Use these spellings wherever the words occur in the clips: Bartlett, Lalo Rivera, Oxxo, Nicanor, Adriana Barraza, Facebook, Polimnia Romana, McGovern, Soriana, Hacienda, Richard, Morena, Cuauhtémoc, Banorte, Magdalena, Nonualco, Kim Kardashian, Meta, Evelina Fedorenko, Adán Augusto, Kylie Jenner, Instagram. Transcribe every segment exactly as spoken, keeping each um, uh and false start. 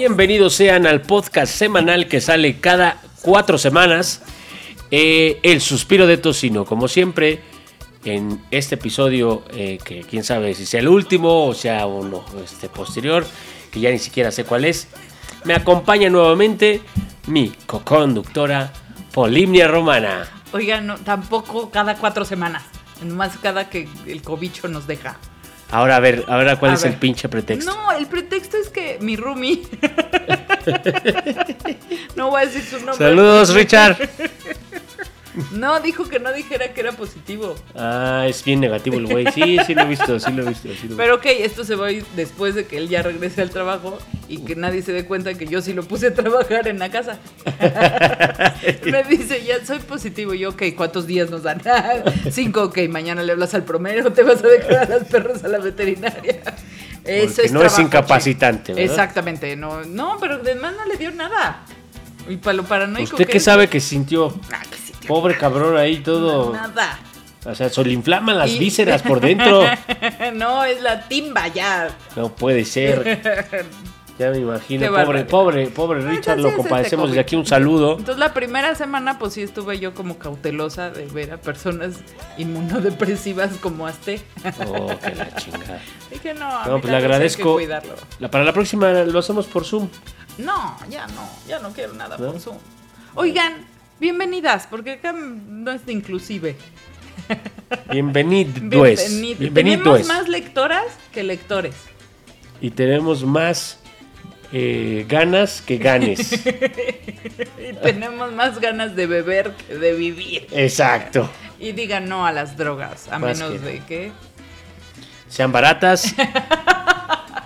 Bienvenidos sean al podcast semanal que sale cada cuatro semanas, eh, El Suspiro de Tocino. Como siempre, en este episodio, eh, que quién sabe si sea el último o sea uno este, posterior, que ya ni siquiera sé cuál es, me acompaña nuevamente mi co-conductora Polimnia Romana. Oigan, no, tampoco cada cuatro semanas, nomás cada que el cobicho nos deja. Ahora, a ver, ahora ¿cuál a es ver. el pinche pretexto? No, el pretexto es que mi roomie... no voy a decir su nombre. Saludos, Richard. No, dijo que no dijera que era positivo. Ah, es bien negativo el güey. Sí, sí lo he visto, sí lo he visto. Sí lo he visto. Pero ok, esto se va a ir después de que él ya regrese al trabajo y que nadie se dé cuenta que yo sí lo puse a trabajar en la casa. Me dice, ya soy positivo. Y yo, ok, ¿cuántos días nos dan? Cinco, ok, mañana le hablas al promero, te vas a dejar a las perros a la veterinaria. Eso porque es no trabajo, es incapacitante, ¿verdad? Exactamente, no, no, pero además no le dio nada. Y para lo paranoico. ¿Usted qué que sabe que sintió? Ah, que sintió. Pobre cabrón ahí todo. Nada. O sea, se le inflaman las y... vísceras por dentro. No, es la timba ya. No puede ser. Ya me imagino. Qué pobre, pobre, pobre Richard, lo compadecemos desde aquí, un saludo. Entonces la primera semana pues sí estuve yo como cautelosa de ver a personas inmunodepresivas como Azte. Oh, que la chingada. Dije no, a no, pues le agradezco. Hay que cuidarlo. La, para la próxima lo hacemos por Zoom. No, ya no, ya no quiero nada ¿No? por Zoom. Oigan, bienvenidas, porque acá no es de inclusive. Bienvenidos. Bienvenidos. Bienvenido. Tenemos más lectoras que lectores. Y tenemos más eh, ganas que ganes. Y tenemos más ganas de beber que de vivir. Exacto. Y digan no a las drogas, a más menos que... de que... sean baratas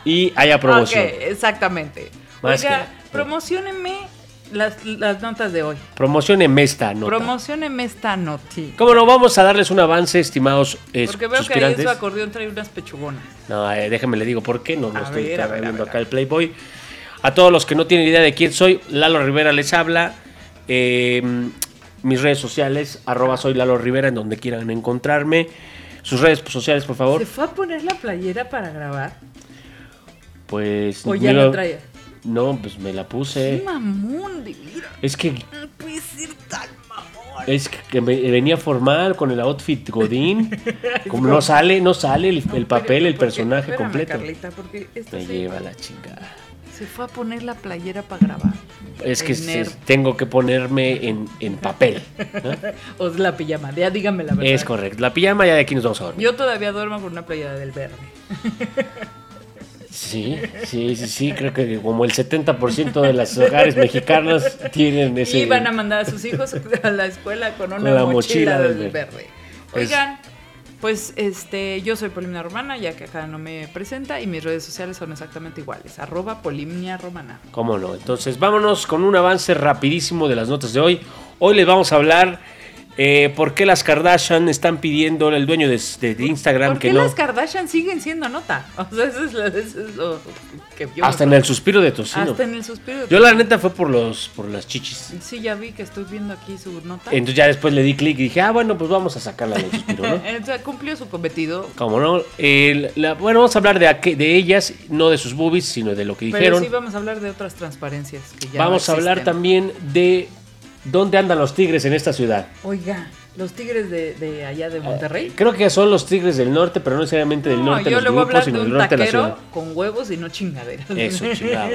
y haya promoción. Ok, exactamente. Oiga, que... promociónenme las, las notas de hoy. Promociónenme esta nota. Promociónenme esta noti. ¿Cómo no? Vamos a darles un avance, estimados eh, porque veo que ahí su acordeón trae unas pechugonas. No, eh, déjeme le digo por qué. No, no estoy ver, trayendo a ver, a ver, acá el Playboy. A todos los que no tienen idea de quién soy, Lalo Rivera les habla. Eh, mis redes sociales, arroba soy Lalo Rivera, en donde quieran encontrarme. Sus redes sociales, por favor. ¿Se fue a poner la playera para grabar? Pues... o ya la traía. No, pues me la puse. ¡Qué mamón! De mira. Es que... no puede ser tan mamón. Es que me, venía formal con el outfit godín. Como no sale, no sale el, no, el papel, pero, el porque, personaje espérame, completo. Carlita, porque esto me se lleva la chingada. Se fue a poner la playera para grabar. Es que se, tengo que ponerme en, en papel, ¿no? O es la pijama, ya díganme la verdad. Es correcto, la pijama ya de aquí nos vamos a dormir. Yo todavía duermo con una playera del verde. Sí, sí, sí, sí, creo que como el setenta por ciento de las hogares mexicanas tienen ese... Y van a mandar a sus hijos a la escuela con una con mochila, mochila del verde. Oigan, pues este, yo soy Polimnia Romana, ya que acá no me presenta, y mis redes sociales son exactamente iguales, arroba Polimnia Romana. ¿Cómo no? Entonces vámonos con un avance rapidísimo de las notas de hoy. Hoy les vamos a hablar eh, por qué las Kardashian están pidiendo, el dueño de, de, de Instagram que no... ¿Por qué las Kardashian siguen siendo nota? O sea, eso es lo, eso es lo que yo... Hasta en el suspiro de tocino. Hasta en el suspiro de tocino. Yo la neta fue por los por las chichis. Sí, ya vi que estoy viendo aquí su nota. Entonces ya después le di clic y dije, ah, bueno, pues vamos a sacarla del suspiro, ¿no? O sea, cumplió su cometido. Como no. Eh, la, bueno, vamos a hablar de, de ellas, no de sus boobies, sino de lo que Pero dijeron. Pero sí vamos a hablar de otras transparencias que ya Vamos no a hablar también de... ¿dónde andan los tigres en esta ciudad? Oiga, los tigres de, de allá de Monterrey. Eh, creo que son los tigres del norte, pero no necesariamente del no, norte. Yo los le voy grupos, a hablar de un taquero con huevos y no chingaderas. Eso, chingado.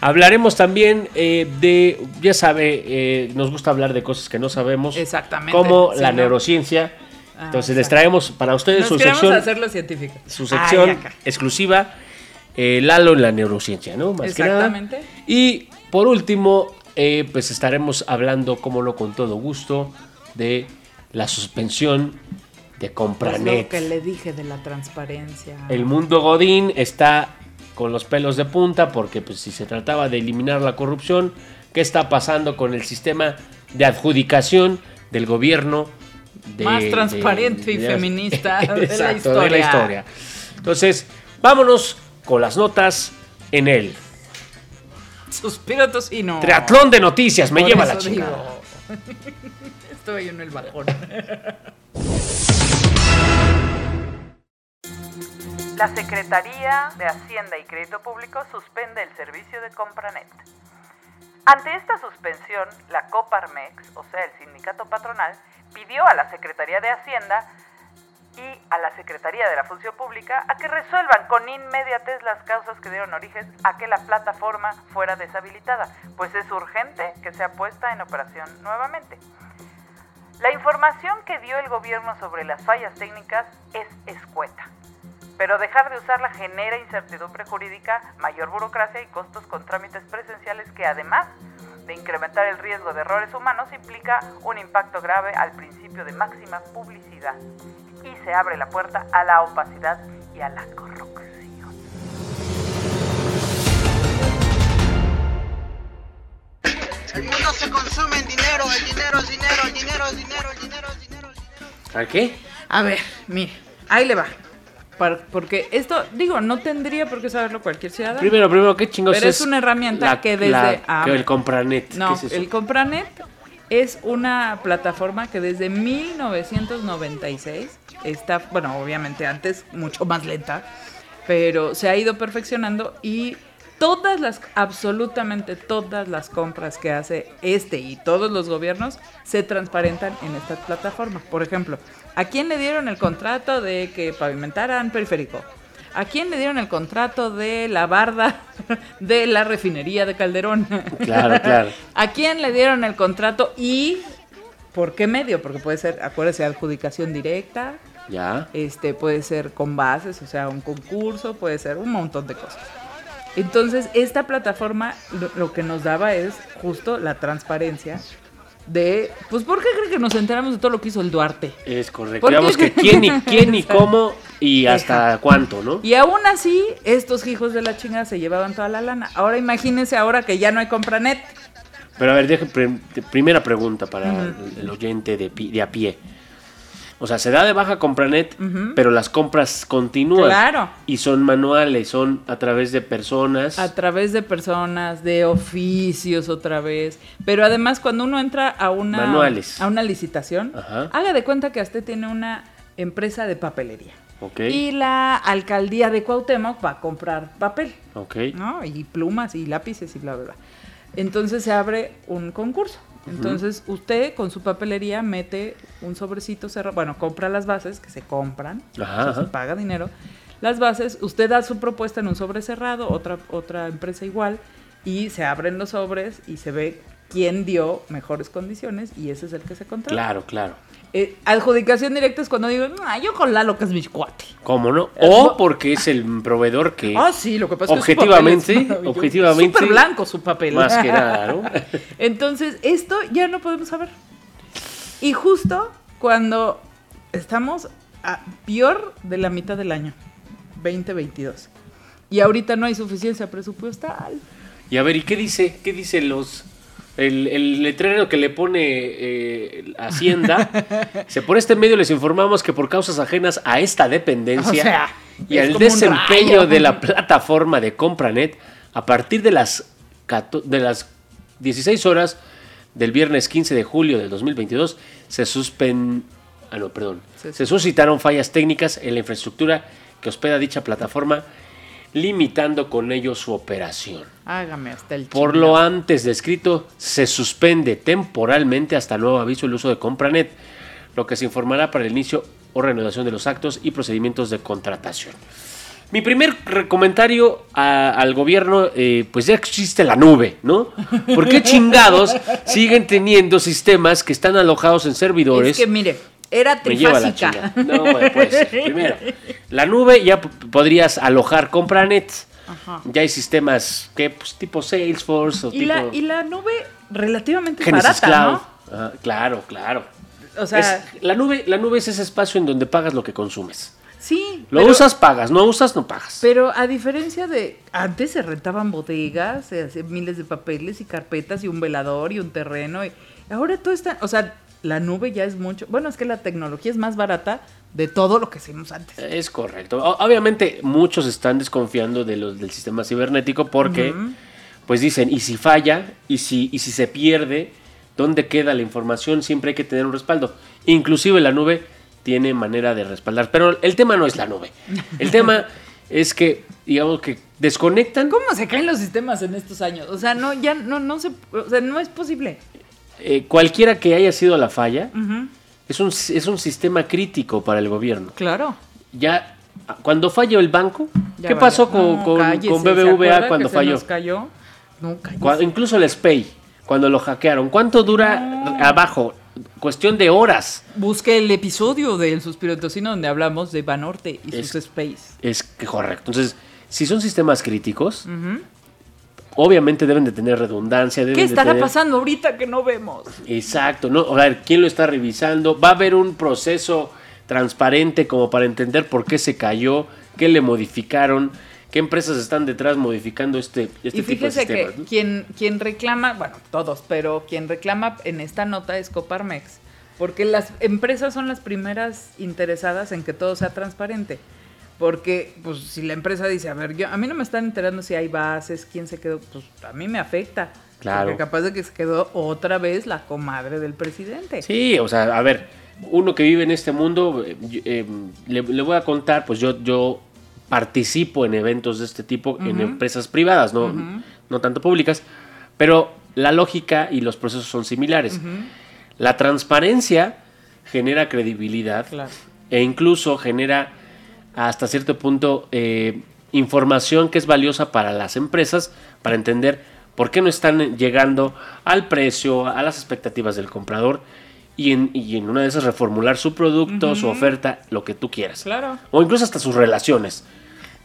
Hablaremos también eh, de, ya sabe, eh, nos gusta hablar de cosas que no sabemos. Exactamente. Como sí, la no. neurociencia. Ah, Entonces les traemos para ustedes nos su sección. Hacerlo científico. Su sección Ay, exclusiva, eh, Lalo en la neurociencia, ¿no? Más exactamente. Que nada. Y por último... Eh, pues estaremos hablando, como lo con todo gusto, de la suspensión de CompraNet. Es lo que le dije de la transparencia. El mundo godín está con los pelos de punta porque pues, si se trataba de eliminar la corrupción, ¿qué está pasando con el sistema de adjudicación del gobierno? De, Más transparente de, y de, feminista de, de, la exacto, de la historia. Entonces, vámonos con las notas en él. Suspiro tocino. Triatlón de noticias, me Por lleva la chica. Estoy en el balcón. La Secretaría de Hacienda y Crédito Público suspende el servicio de CompraNet. Ante esta suspensión, la Coparmex, o sea, el sindicato patronal, pidió a la Secretaría de Hacienda y a la Secretaría de la Función Pública a que resuelvan con inmediatez las causas que dieron origen a que la plataforma fuera deshabilitada, pues es urgente que sea puesta en operación nuevamente. La información que dio el gobierno sobre las fallas técnicas es escueta, pero dejar de usarla genera incertidumbre jurídica, mayor burocracia y costos con trámites presenciales que, además de incrementar el riesgo de errores humanos, implica un impacto grave al principio de máxima publicidad. Y se abre la puerta a la opacidad y a la corrupción. El mundo se consume en dinero, el dinero, el dinero, el dinero, el dinero, el dinero, el dinero, el dinero. ¿A qué? A ver, mire, ahí le va. Porque esto, digo, no tendría por qué saberlo cualquier ciudadano. Primero, primero, ¿qué chingos es? Pero es una herramienta la, que desde... La, ah, el CompraNet. No, ¿qué es eso? El CompraNet es una plataforma que desde mil novecientos noventa y seis está, bueno, obviamente antes mucho más lenta, pero se ha ido perfeccionando y todas las, absolutamente todas las compras que hace este y todos los gobiernos se transparentan en esta plataforma. Por ejemplo, ¿a quién le dieron el contrato de que pavimentaran periférico? ¿A quién le dieron el contrato de la barda de la refinería de Calderón? Claro, claro. ¿A quién le dieron el contrato y por qué medio? Porque puede ser, acuérdese, adjudicación directa. Ya. Este, puede ser con bases, o sea, un concurso, puede ser un montón de cosas. Entonces, esta plataforma lo, lo que nos daba es justo la transparencia de... Pues, ¿por qué creen que nos enteramos de todo lo que hizo el Duarte? Es correcto. Digamos que quién y quién y cómo y hasta Deja. cuánto, ¿no? Y aún así, estos hijos de la chingada se llevaban toda la lana. Ahora imagínense ahora que ya no hay CompraNet. Pero a ver, deje, prim, primera pregunta para uh-huh. el oyente de, de a pie. O sea, se da de baja CompraNet, uh-huh. pero las compras continúan. Claro. Y son manuales, son a través de personas. A través de personas, de oficios otra vez. Pero además, cuando uno entra a una, manuales. A una licitación, ajá. haga de cuenta que usted tiene una empresa de papelería. Okay. Y la alcaldía de Cuauhtémoc va a comprar papel. Okay. ¿No? Y plumas y lápices y bla, bla, bla. Entonces se abre un concurso. Entonces, uh-huh. usted con su papelería mete un sobrecito cerrado, bueno, compra las bases, que se compran, ajá, o sea, se paga dinero. Las bases, usted da su propuesta en un sobre cerrado, otra, otra empresa igual, y se abren los sobres y se ve quién dio mejores condiciones y ese es el que se contrata. Claro, claro. Eh, adjudicación directa es cuando digo, ah, yo con Lalo que es mi cuate. ¿Cómo no? O porque es el proveedor que... Ah, sí, lo que pasa objetivamente, es que su papel es objetivamente... Súper blanco su papel. Más que nada, ¿no? Entonces, esto ya no podemos saber. Y justo cuando estamos a peor de la mitad del año, veinte veintidós, y ahorita no hay suficiencia presupuestal. Y a ver, ¿y qué dice? ¿Qué dicen los... El, el letrero que le pone eh, Hacienda, se por este medio les informamos que por causas ajenas a esta dependencia, o sea, y al desempeño de la plataforma de CompraNet, a partir de las, de las dieciséis horas del viernes quince de julio del dos mil veintidós, se suspen, ah, no, perdón, sí, sí. se suscitaron fallas técnicas en la infraestructura que hospeda dicha plataforma, limitando con ello su operación. Hágame hasta el Por chino. Lo antes descrito, se suspende temporalmente hasta nuevo aviso el uso de CompraNet, lo que se informará para el inicio o renovación de los actos y procedimientos de contratación. Mi primer comentario a, al gobierno, eh, pues ya existe la nube, ¿no? ¿Por qué chingados siguen teniendo sistemas que están alojados en servidores? Es que mire... Era trifásica. No, pues, primero, la nube ya p- podrías alojar CompraNet. Ajá. Ya hay sistemas que pues, tipo Salesforce o y tipo... La, y la nube relativamente Genesis barata, Cloud. ¿No? Ah, claro, claro. O sea... Es, la, nube, la nube es ese espacio en donde pagas lo que consumes. Sí. Lo pero, usas, pagas. No usas, no pagas. Pero a diferencia de... Antes se rentaban bodegas, se hacían miles de papeles y carpetas y un velador y un terreno. Y ahora todo está... O sea... La nube ya es mucho... Bueno, es que la tecnología es más barata de todo lo que hicimos antes. Es correcto. Obviamente, muchos están desconfiando de los, del sistema cibernético porque, uh-huh. pues dicen, y si falla, y si, y si se pierde, ¿dónde queda la información? Siempre hay que tener un respaldo. Inclusive la nube tiene manera de respaldar. Pero el tema no es la nube. El tema es que, digamos que desconectan. ¿Cómo se caen los sistemas en estos años? O sea, no, ya no, no se, o sea, no es posible. Eh, cualquiera que haya sido la falla, uh-huh. es un, es un sistema crítico para el gobierno. Claro. Ya, cuando falló el banco, ya ¿qué vaya. pasó con, no, con, cállese, con B B V A cuando que falló? Se nos cayó? No, cuando, incluso el SPEI, cuando lo hackearon. ¿Cuánto dura no. abajo? Cuestión de horas. Busque el episodio del Suspiro de Tocino donde hablamos de Banorte y es, sus SPEIs. Es correcto. Entonces, si son sistemas críticos, uh-huh. obviamente deben de tener redundancia. Deben ¿Qué estará de tener... pasando ahorita que no vemos? Exacto. ¿no? A ver, ¿quién lo está revisando? ¿Va a haber un proceso transparente como para entender por qué se cayó? ¿Qué le modificaron? ¿Qué empresas están detrás modificando este, este tipo de sistemas? Y fíjese que quien, quien reclama, bueno, todos, pero quien reclama en esta nota es Coparmex, porque las empresas son las primeras interesadas en que todo sea transparente. Porque, pues, si la empresa dice, a ver, yo, a mí no me están enterando si hay bases, quién se quedó, pues, a mí me afecta. Claro. Porque capaz de que se quedó otra vez la comadre del presidente. Sí, o sea, a ver, uno que vive en este mundo, eh, eh, le, le voy a contar, pues, yo, yo participo en eventos de este tipo, uh-huh. en empresas privadas, no, uh-huh. no tanto públicas, pero la lógica y los procesos son similares. Uh-huh. La transparencia genera credibilidad, claro. e incluso genera hasta cierto punto eh, información que es valiosa para las empresas para entender por qué no están llegando al precio, a las expectativas del comprador y en, y en una de esas reformular su producto, uh-huh. su oferta, lo que tú quieras. Claro. O incluso hasta sus relaciones.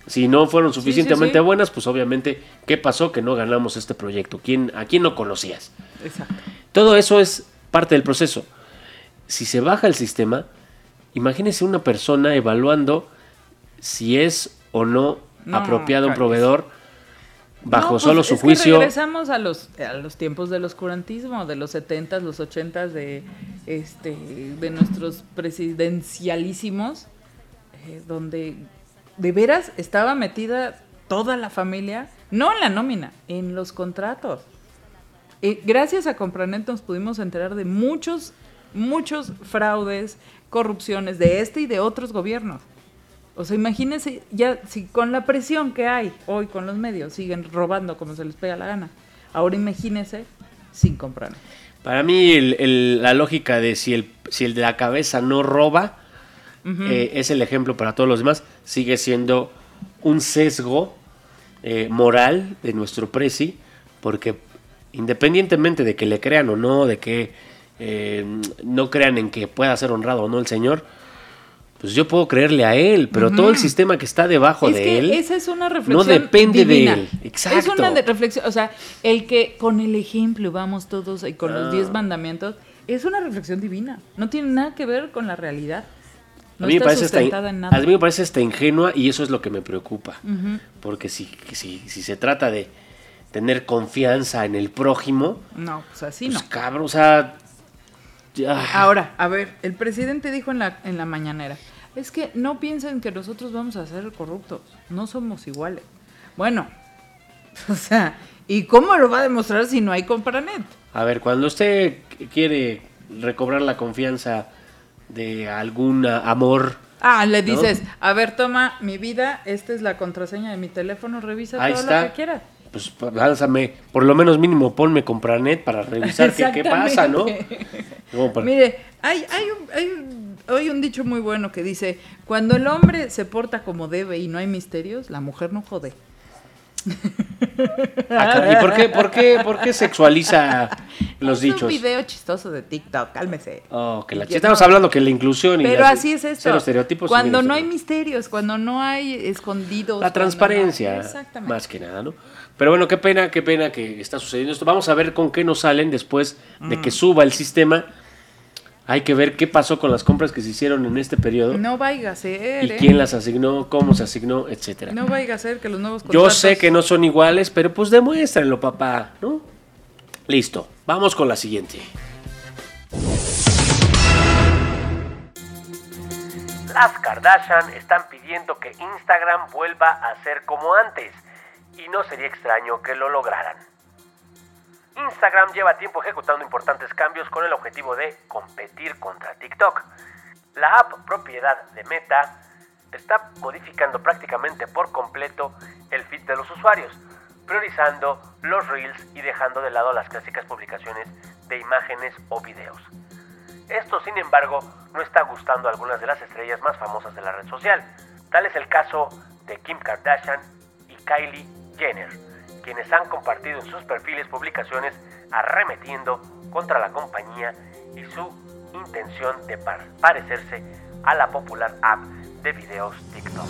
Si no fueron suficientemente sí, sí, sí. buenas, pues obviamente, ¿qué pasó que no ganamos este proyecto? ¿Quién, ¿A quién no conocías? Exacto. Todo eso es parte del proceso. Si se baja el sistema, imagínese una persona evaluando si es o no, no apropiado un proveedor bajo no, pues solo su es juicio. Que regresamos a los, a los tiempos del oscurantismo, de los setentas, los ochentas, de este, de nuestros presidencialísimos, eh, donde de veras estaba metida toda la familia, no en la nómina, en los contratos. Eh, gracias a CompraNet nos pudimos enterar de muchos, muchos fraudes, corrupciones de este y de otros gobiernos. O sea, imagínense, ya si con la presión que hay hoy con los medios siguen robando como se les pega la gana. Ahora imagínense sin comprar. Para mí el, el, la lógica de si el, si el de la cabeza no roba, uh-huh. eh, es el ejemplo para todos los demás, sigue siendo un sesgo eh, moral de nuestro presi, porque independientemente de que le crean o no, de que eh, no crean en que pueda ser honrado o no el señor, pues yo puedo creerle a él, pero uh-huh. todo el sistema que está debajo es de que él esa es una reflexión no depende divina. de él. Exacto. Es una de reflexión, o sea, el que con el ejemplo vamos todos y con ah. los diez mandamientos, es una reflexión divina. No tiene nada que ver con la realidad. No a mí está me sustentada in, en nada. A mí me parece hasta ingenua y eso es lo que me preocupa. Uh-huh. Porque si, si, si se trata de tener confianza en el prójimo... No, pues así pues, no. Pues cabrón, o sea... Ya. Ahora, a ver, el presidente dijo en la, en la mañanera, es que no piensen que nosotros vamos a ser corruptos, no somos iguales. Bueno, o sea, ¿y cómo lo va a demostrar si no hay CompraNet? A ver, cuando usted quiere recobrar la confianza de algún amor... Ah, le dices, ¿no? A ver, toma mi vida, esta es la contraseña de mi teléfono, revisa ahí todo está. Lo que quieras. Pues lánzame, por lo menos mínimo ponme CompraNet para revisar que, qué pasa, ¿no? no para... Mire, hay, hay, un, hay, un, hay un dicho muy bueno que dice, cuando el hombre se porta como debe y no hay misterios, la mujer no jode. ¿Y por qué, por qué, por qué sexualiza los es dichos? Es un video chistoso de TikTok, cálmese. Oh, que la ch... Estamos hablando que la inclusión y pero las, así es esto. Estereotipos cuando no hay misterios, cuando no hay escondidos. La transparencia, no hay... Exactamente. Más que nada, ¿no? Pero bueno, qué pena, qué pena que está sucediendo esto. Vamos a ver con qué nos salen después mm. de que suba el sistema. Hay que ver qué pasó con las compras que se hicieron en este periodo. No vaya a ser. Y eh. quién las asignó, cómo se asignó, etcétera. No vaya a ser que los nuevos contratos... Yo sé que no son iguales, pero pues demuéstrenlo, papá, ¿no? Listo, vamos con la siguiente. Las Kardashian están pidiendo que Instagram vuelva a ser como antes. Y no sería extraño que lo lograran. Instagram lleva tiempo ejecutando importantes cambios con el objetivo de competir contra TikTok. La app propiedad de Meta está modificando prácticamente por completo el feed de los usuarios, priorizando los reels y dejando de lado las clásicas publicaciones de imágenes o videos. Esto, sin embargo, no está gustando a algunas de las estrellas más famosas de la red social. Tal es el caso de Kim Kardashian y Kylie Jenner, quienes han compartido en sus perfiles publicaciones arremetiendo contra la compañía y su intención de parecerse a la popular app de videos TikTok.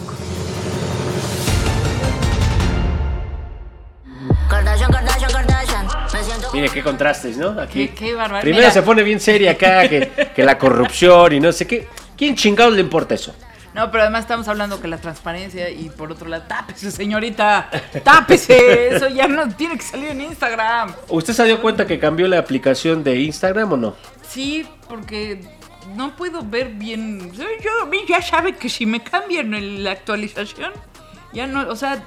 Kardashian, Kardashian, Kardashian. Me siento... Mire qué contrastes, ¿no? Aquí qué, qué barbaridad. Primero Mira. Se pone bien seria acá que, que la corrupción y no sé qué. ¿Quién chingados le importa eso? No, pero además estamos hablando que la transparencia y por otro lado, tápese señorita, tápese, eso ya no tiene que salir en Instagram. ¿Usted se dio cuenta que cambió la aplicación de Instagram o no? Sí, porque no puedo ver bien, yo, a mí ya sabe que si me cambian el, la actualización, ya no, o sea,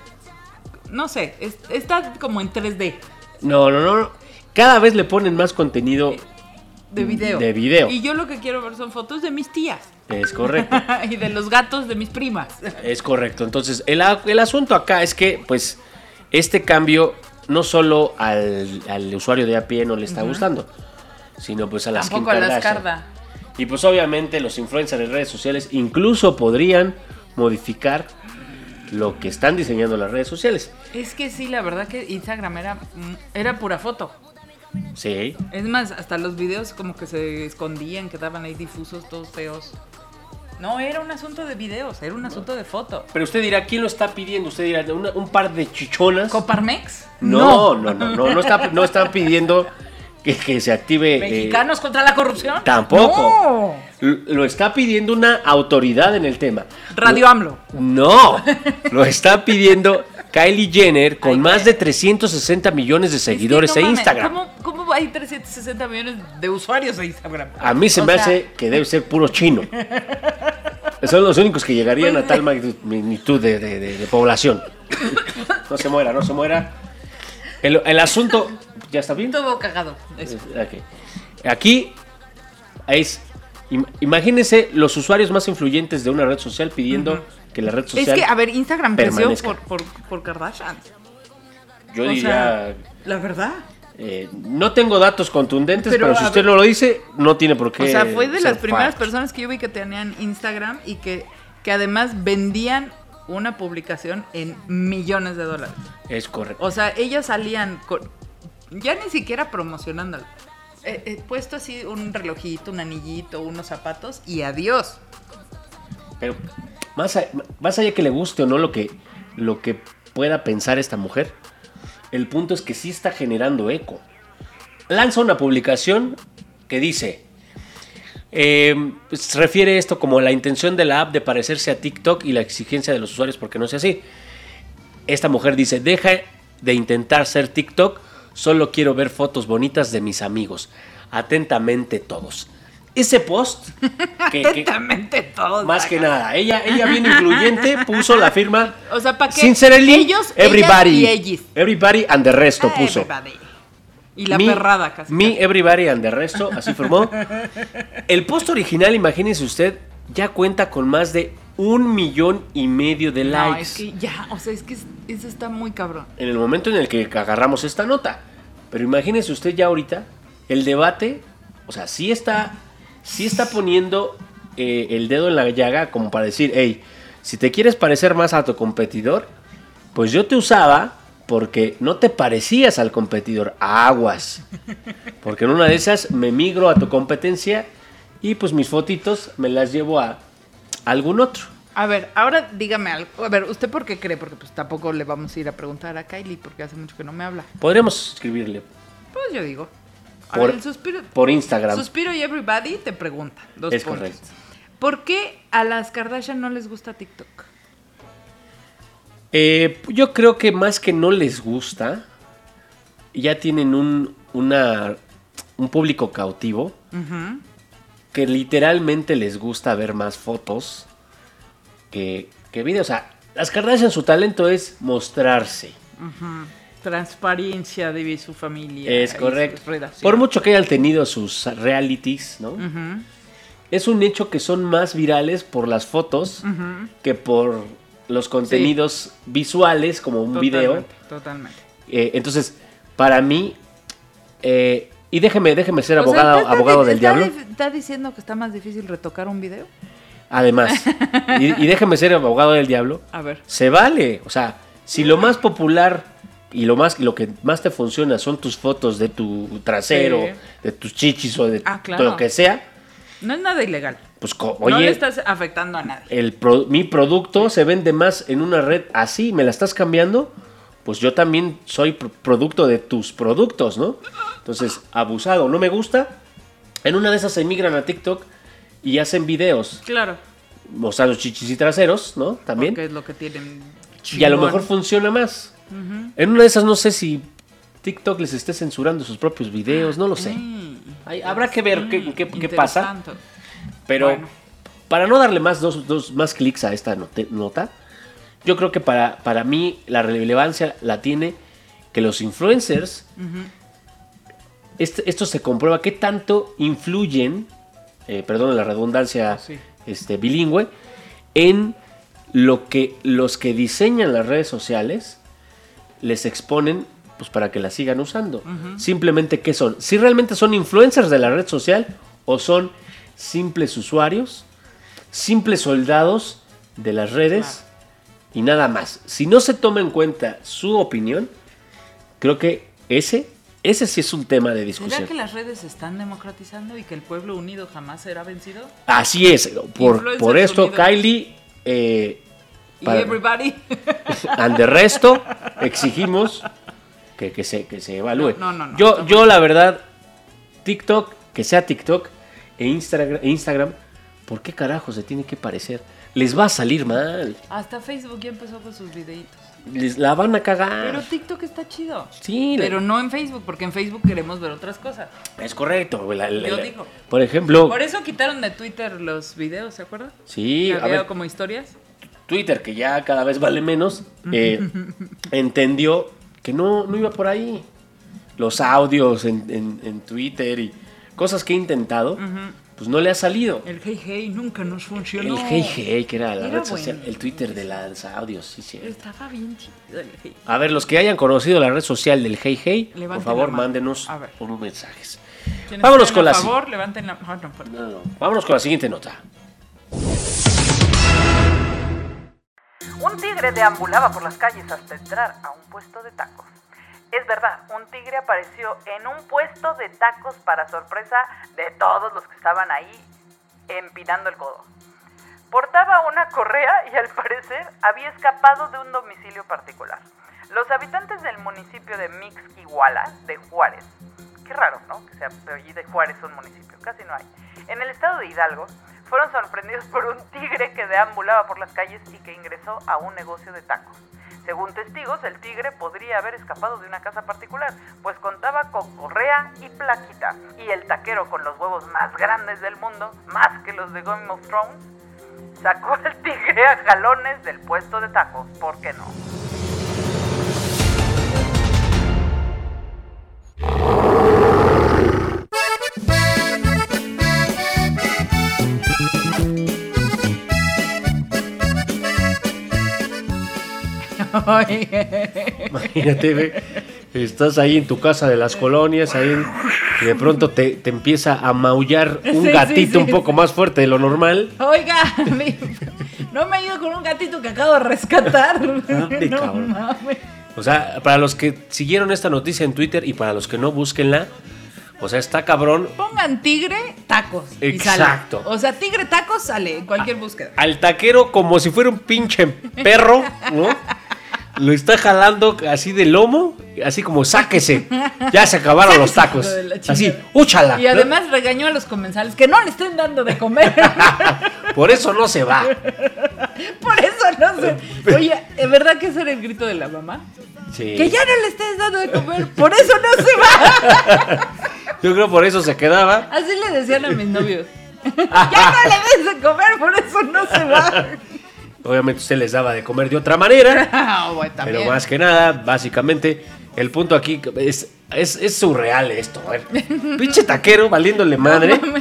no sé, es, está como en tres D. No, no, no, cada vez le ponen más contenido... De video. De video. Y yo lo que quiero ver son fotos de mis tías. Es correcto. Y de los gatos de mis primas. Es correcto. Entonces, el, el asunto acá es que, pues, este cambio no solo al, al usuario de a pie no le está uh-huh. gustando, sino pues a las Kim Kardashian. Tampoco a las Karda. Y pues, obviamente, los influencers de redes sociales incluso podrían modificar lo que están diseñando las redes sociales. Es que sí, la verdad que Instagram era, era pura foto. Sí. Es más, hasta los videos como que se escondían, quedaban ahí difusos, todos feos. No, era un asunto de videos, era un asunto de foto. Pero usted dirá, ¿quién lo está pidiendo? Usted dirá, una, ¿un par de chichonas? ¿Coparmex? No, no, no, no, no, no, está, no están pidiendo que, que se active... ¿Mexicanos eh, contra la corrupción? Tampoco. No. Lo, lo está pidiendo una autoridad en el tema. Radio lo, AMLO. No, lo está pidiendo... Kylie Jenner con Ay, más de trescientos sesenta millones de seguidores es que no, en Instagram. ¿Cómo, ¿Cómo hay trescientos sesenta millones de usuarios en Instagram? A mí se o me sea... hace que debe ser puro chino. Son los únicos que llegarían pues... a tal magnitud de, de, de, de población. No se muera, no se muera. El, el asunto... ¿Ya está bien? Todo cagado. Eso. Okay. Aquí es... Imagínense los usuarios más influyentes de una red social pidiendo... Uh-huh. Que la red social es que, a ver, Instagram creció por, por, por Kardashian. Yo o diría... Sea, la verdad. Eh, no tengo datos contundentes, pero, pero si usted no lo dice, no tiene por qué... O sea, fue de las fact. primeras personas que yo vi que tenían Instagram y que, que además vendían una publicación en millones de dólares. Es correcto. O sea, ellas salían con, ya ni siquiera promocionándolo. Eh, eh, puesto así un relojito, un anillito, unos zapatos y adiós. Pero... Más, a, más allá que le guste o no lo que, lo que pueda pensar esta mujer, el punto es que sí está generando eco. Lanza una publicación que dice, eh, pues refiere esto como la intención de la app de parecerse a TikTok y la exigencia de los usuarios porque no sea así. Esta mujer dice, deja de intentar ser TikTok, solo quiero ver fotos bonitas de mis amigos. Atentamente todos. Ese post, que, que todo, más que nada, ella, ella bien incluyente puso la firma. O sea, ¿para qué? Sincerely, ellos, everybody, y everybody and the resto puso. Everybody. Y la mi, perrada casi. Mi casi. Everybody and the resto, así firmó. El post original, imagínese usted, ya cuenta con más de un millón y medio de no, likes. Es que ya, o sea, es que eso está muy cabrón. En el momento en el que agarramos esta nota, pero imagínese usted ya ahorita el debate, o sea, sí está. Sí está poniendo eh, el dedo en la llaga como para decir, hey, si te quieres parecer más a tu competidor, pues yo te usaba porque no te parecías al competidor, aguas. Porque en una de esas me migro a tu competencia y pues mis fotitos me las llevo a algún otro. A ver, ahora dígame algo. A ver, ¿usted por qué cree? Porque pues tampoco le vamos a ir a preguntar a Kylie porque hace mucho que no me habla. Podríamos escribirle. Pues yo digo. Por, ver, el suspiro, por Instagram. Suspiro y everybody te pregunta. Dos es puntos. Correcto. ¿Por qué a las Kardashian no les gusta TikTok? Eh, yo creo que más que no les gusta, ya tienen un, una, un público cautivo uh-huh. que literalmente les gusta ver más fotos que, que videos. O sea, las Kardashian su talento es mostrarse. Uh-huh. Transparencia de su familia. Es correcto. Por mucho que hayan tenido sus realities, ¿no? Uh-huh. es un hecho que son más virales por las fotos uh-huh. que por los contenidos sí. visuales, como un totalmente, video. Totalmente. Eh, entonces, para mí, eh, y déjeme, déjeme ser o abogado, sea, abogado del diablo. ¿Estás diciendo que está más difícil retocar un video? Además, y, y déjeme ser abogado del diablo. A ver. Se vale, o sea, si lo más popular y lo más lo que más te funciona son tus fotos de tu trasero, sí. de tus chichis o de ah, claro. lo que sea. No es nada ilegal. Pues, oye, no le estás afectando a nadie. El pro, mi producto se vende más en una red así, me la estás cambiando, pues yo también soy producto de tus productos, ¿no? Entonces, abusado, no me gusta. En una de esas se migran a TikTok y hacen videos. Claro. Mostrando chichis y traseros, ¿no? También. Porque es lo que tienen. Chimón. Y a lo mejor funciona más. Uh-huh. En una de esas no sé si TikTok les esté censurando sus propios videos, no lo sé. Mm, Hay, habrá que ver mm, qué, qué, qué pasa. Pero bueno, para no darle más dos, dos más clics a esta note, nota, yo creo que para, para mí la relevancia la tiene que los influencers, uh-huh. este, esto se comprueba qué tanto influyen, eh, perdón la redundancia sí. este, bilingüe, en lo que los que diseñan las redes sociales les exponen pues para que las sigan usando. Uh-huh. Simplemente, ¿qué son? Si realmente son influencers de la red social o son simples usuarios, simples soldados de las redes claro. y nada más. Si no se toma en cuenta su opinión, creo que ese, ese sí es un tema de discusión. ¿Será que las redes se están democratizando y que el pueblo unido jamás será vencido? Así es. Por, por esto, unidos. Kylie... Eh, y everybody and the resto exigimos que, que, se, que se evalúe. No, no, no, yo, no, yo la verdad, TikTok, que sea TikTok e Instagram, e Instagram, ¿por qué carajo se tiene que parecer? Les va a salir mal. Hasta Facebook ya empezó con sus videitos. Les la van a cagar. Pero TikTok está chido. Sí. Pero la... no en Facebook, porque en Facebook queremos ver otras cosas. Es correcto. La, la, Yo la, digo. Por ejemplo. Por eso quitaron de Twitter los videos, ¿se acuerdan? Sí. Había a ver, como historias. Twitter, que ya cada vez vale menos, eh, entendió que no, no iba por ahí. Los audios en, en, en Twitter y cosas que he intentado, uh-huh. pues no le ha salido. El hey hey nunca nos funcionó. El hey hey, que era la era red social, bueno. el Twitter de los audios, sí, sí. Estaba bien chido el hey. A ver, los que hayan conocido la red social del hey hey, levanten por favor mándenos unos mensajes. Vámonos con la Por favor, si... levanten la mano. Oh, no, no, no. Vámonos con la siguiente nota. Un tigre deambulaba por las calles hasta entrar a un puesto de tacos. Es verdad, un tigre apareció en un puesto de tacos para sorpresa de todos los que estaban ahí empinando el codo. Portaba una correa y al parecer había escapado de un domicilio particular. Los habitantes del municipio de Mixquiahuala, de Juárez, qué raro, ¿no? Que sea de allí de Juárez un municipio, casi no hay. En el estado de Hidalgo, fueron sorprendidos por un tigre que deambulaba por las calles y que ingresó a un negocio de tacos. Según testigos, el tigre podría haber escapado de una casa particular, pues contaba con correa y plaquita. Y el taquero con los huevos más grandes del mundo, más que los de Game of Thrones, sacó al tigre a jalones del puesto de tacos. ¿Por qué no? Imagínate, estás ahí en tu casa de las colonias, ahí en, y de pronto te, te empieza a maullar un sí, gatito sí, sí, un poco sí. más fuerte de lo normal. Oiga, mi, no me ayudo con un gatito que acabo de rescatar. Ande, no, cabrón. Mames. O sea, para los que siguieron esta noticia en Twitter y para los que no, búsquenla. O sea, está cabrón. Pongan tigre, tacos. Exacto. Y sale. O sea, tigre, tacos, sale en cualquier a, búsqueda. Al taquero como si fuera un pinche perro, ¿no? Lo está jalando así de lomo, así como sáquese. Ya se acabaron los tacos. Así, úchala. Y además regañó a los comensales que no le estén dando de comer. Por eso no se va. Por eso no se. Oye, ¿es verdad que ese era el grito de la mamá? Sí. Que ya no le estés dando de comer. Por eso no se va. Yo creo por eso se quedaba. Así le decían a mis novios. Ya no le des de comer, por eso no se va. Obviamente usted les daba de comer de otra manera, oh, bueno, pero más que nada, básicamente, el punto aquí es, es, es surreal esto. Pinche taquero valiéndole madre. No, no,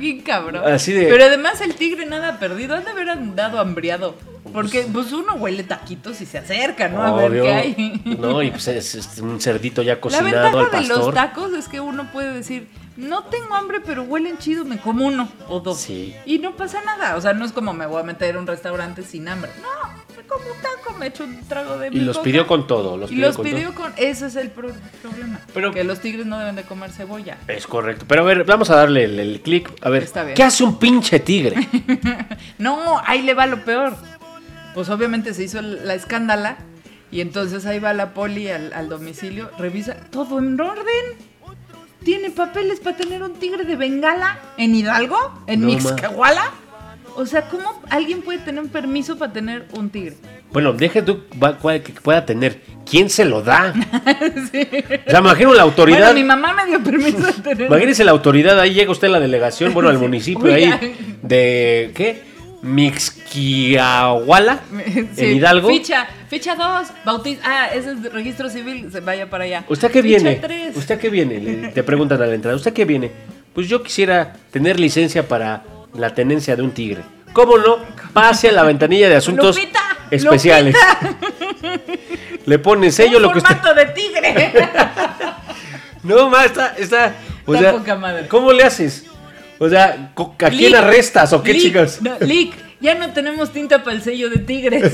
bien cabrón. Así de... Pero además el tigre nada perdido, ha de haber andado hambriado. Porque pues uno huele taquitos y se acerca, ¿no? Obvio. A ver qué hay. No, y pues es, es un cerdito ya cocinado al pastor. La ventaja de los tacos es que uno puede decir, no tengo hambre, pero huelen chido, me como uno o dos. Sí. Y no pasa nada, o sea, no es como me voy a meter a un restaurante sin hambre. No, me como un taco, me echo un trago de mi Y los boca. Pidió con todo. Los y pidió los con pidió todo. con... Ese es el problema, pero que los tigres no deben de comer cebolla. Es correcto, pero a ver, vamos a darle el, el clic. A ver, ¿qué hace un pinche tigre? No, ahí le va lo peor. Pues obviamente se hizo la escándala y entonces ahí va la poli al, al domicilio, revisa todo en orden. ¿Tiene papeles para tener un tigre de Bengala en Hidalgo? ¿En no Mixquiahuala? O sea, ¿cómo alguien puede tener un permiso para tener un tigre? Bueno, deja tú que pueda tener. ¿Quién se lo da? Sí. O sea, imagino la autoridad. Bueno, mi mamá me dio permiso de tener. Imagínese la autoridad, ahí llega usted a la delegación, bueno, al municipio. Uy, ahí de... ¿qué? Mixquiahuala, sí, en Hidalgo. Ficha, ficha dos, bautiza. Ah, ese es registro civil, se vaya para allá. ¿Usted qué viene? tres. ¿Usted qué viene? Le, te preguntan a la entrada, ¿usted qué viene? Pues yo quisiera tener licencia para la tenencia de un tigre. ¿Cómo no? Pase a la ventanilla de asuntos Lupita, especiales. Lupita. Le pone sello un lo que usted... formato de tigre. No más, está, está, o está sea, poca madre. ¿Cómo le haces? O sea, ¿a quién arrestas o qué, Lick, chicas? No, Lick, ya no tenemos tinta para el sello de tigres.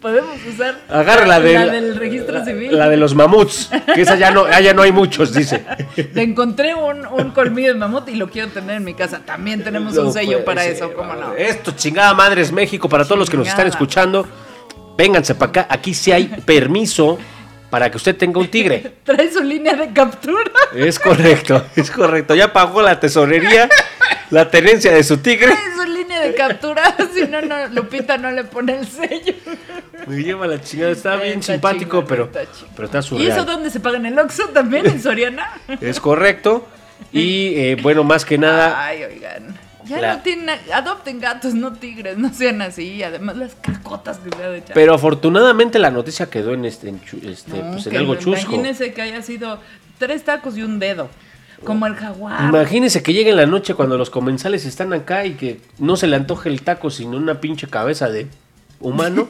Podemos usar Agarra la, de, la del registro la, civil. La de los mamuts, que esa ya no, allá no hay muchos, dice. Te encontré un, un colmillo de mamut y lo quiero tener en mi casa. También tenemos no un sello para ser, eso, ¿cómo no? Esto, chingada madre, es México. Para todos chingada. Los que nos están escuchando, vénganse para acá. Aquí sí hay permiso para que usted tenga un tigre. Trae su línea de captura. Es correcto, es correcto. Ya pagó la tesorería, la tenencia de su tigre. Trae su línea de captura, si no, no, Lupita no le pone el sello. Me lleva la chingada, está bien está simpático, chingada, pero, está pero está surreal. ¿Y eso dónde se paga? ¿En el Oxxo también, en Soriana? Es correcto. Y eh, bueno, más que nada... Ay, oigan... Ya la... no tienen, adopten gatos, no tigres, no sean así, además las cacotas que le ha de echar. Pero afortunadamente la noticia quedó en este, en chu, este no, pues en algo chusco. Imagínense que haya sido tres tacos y un dedo, como el jaguar. Imagínense que llegue en la noche cuando los comensales están acá y que no se le antoje el taco sino una pinche cabeza de humano.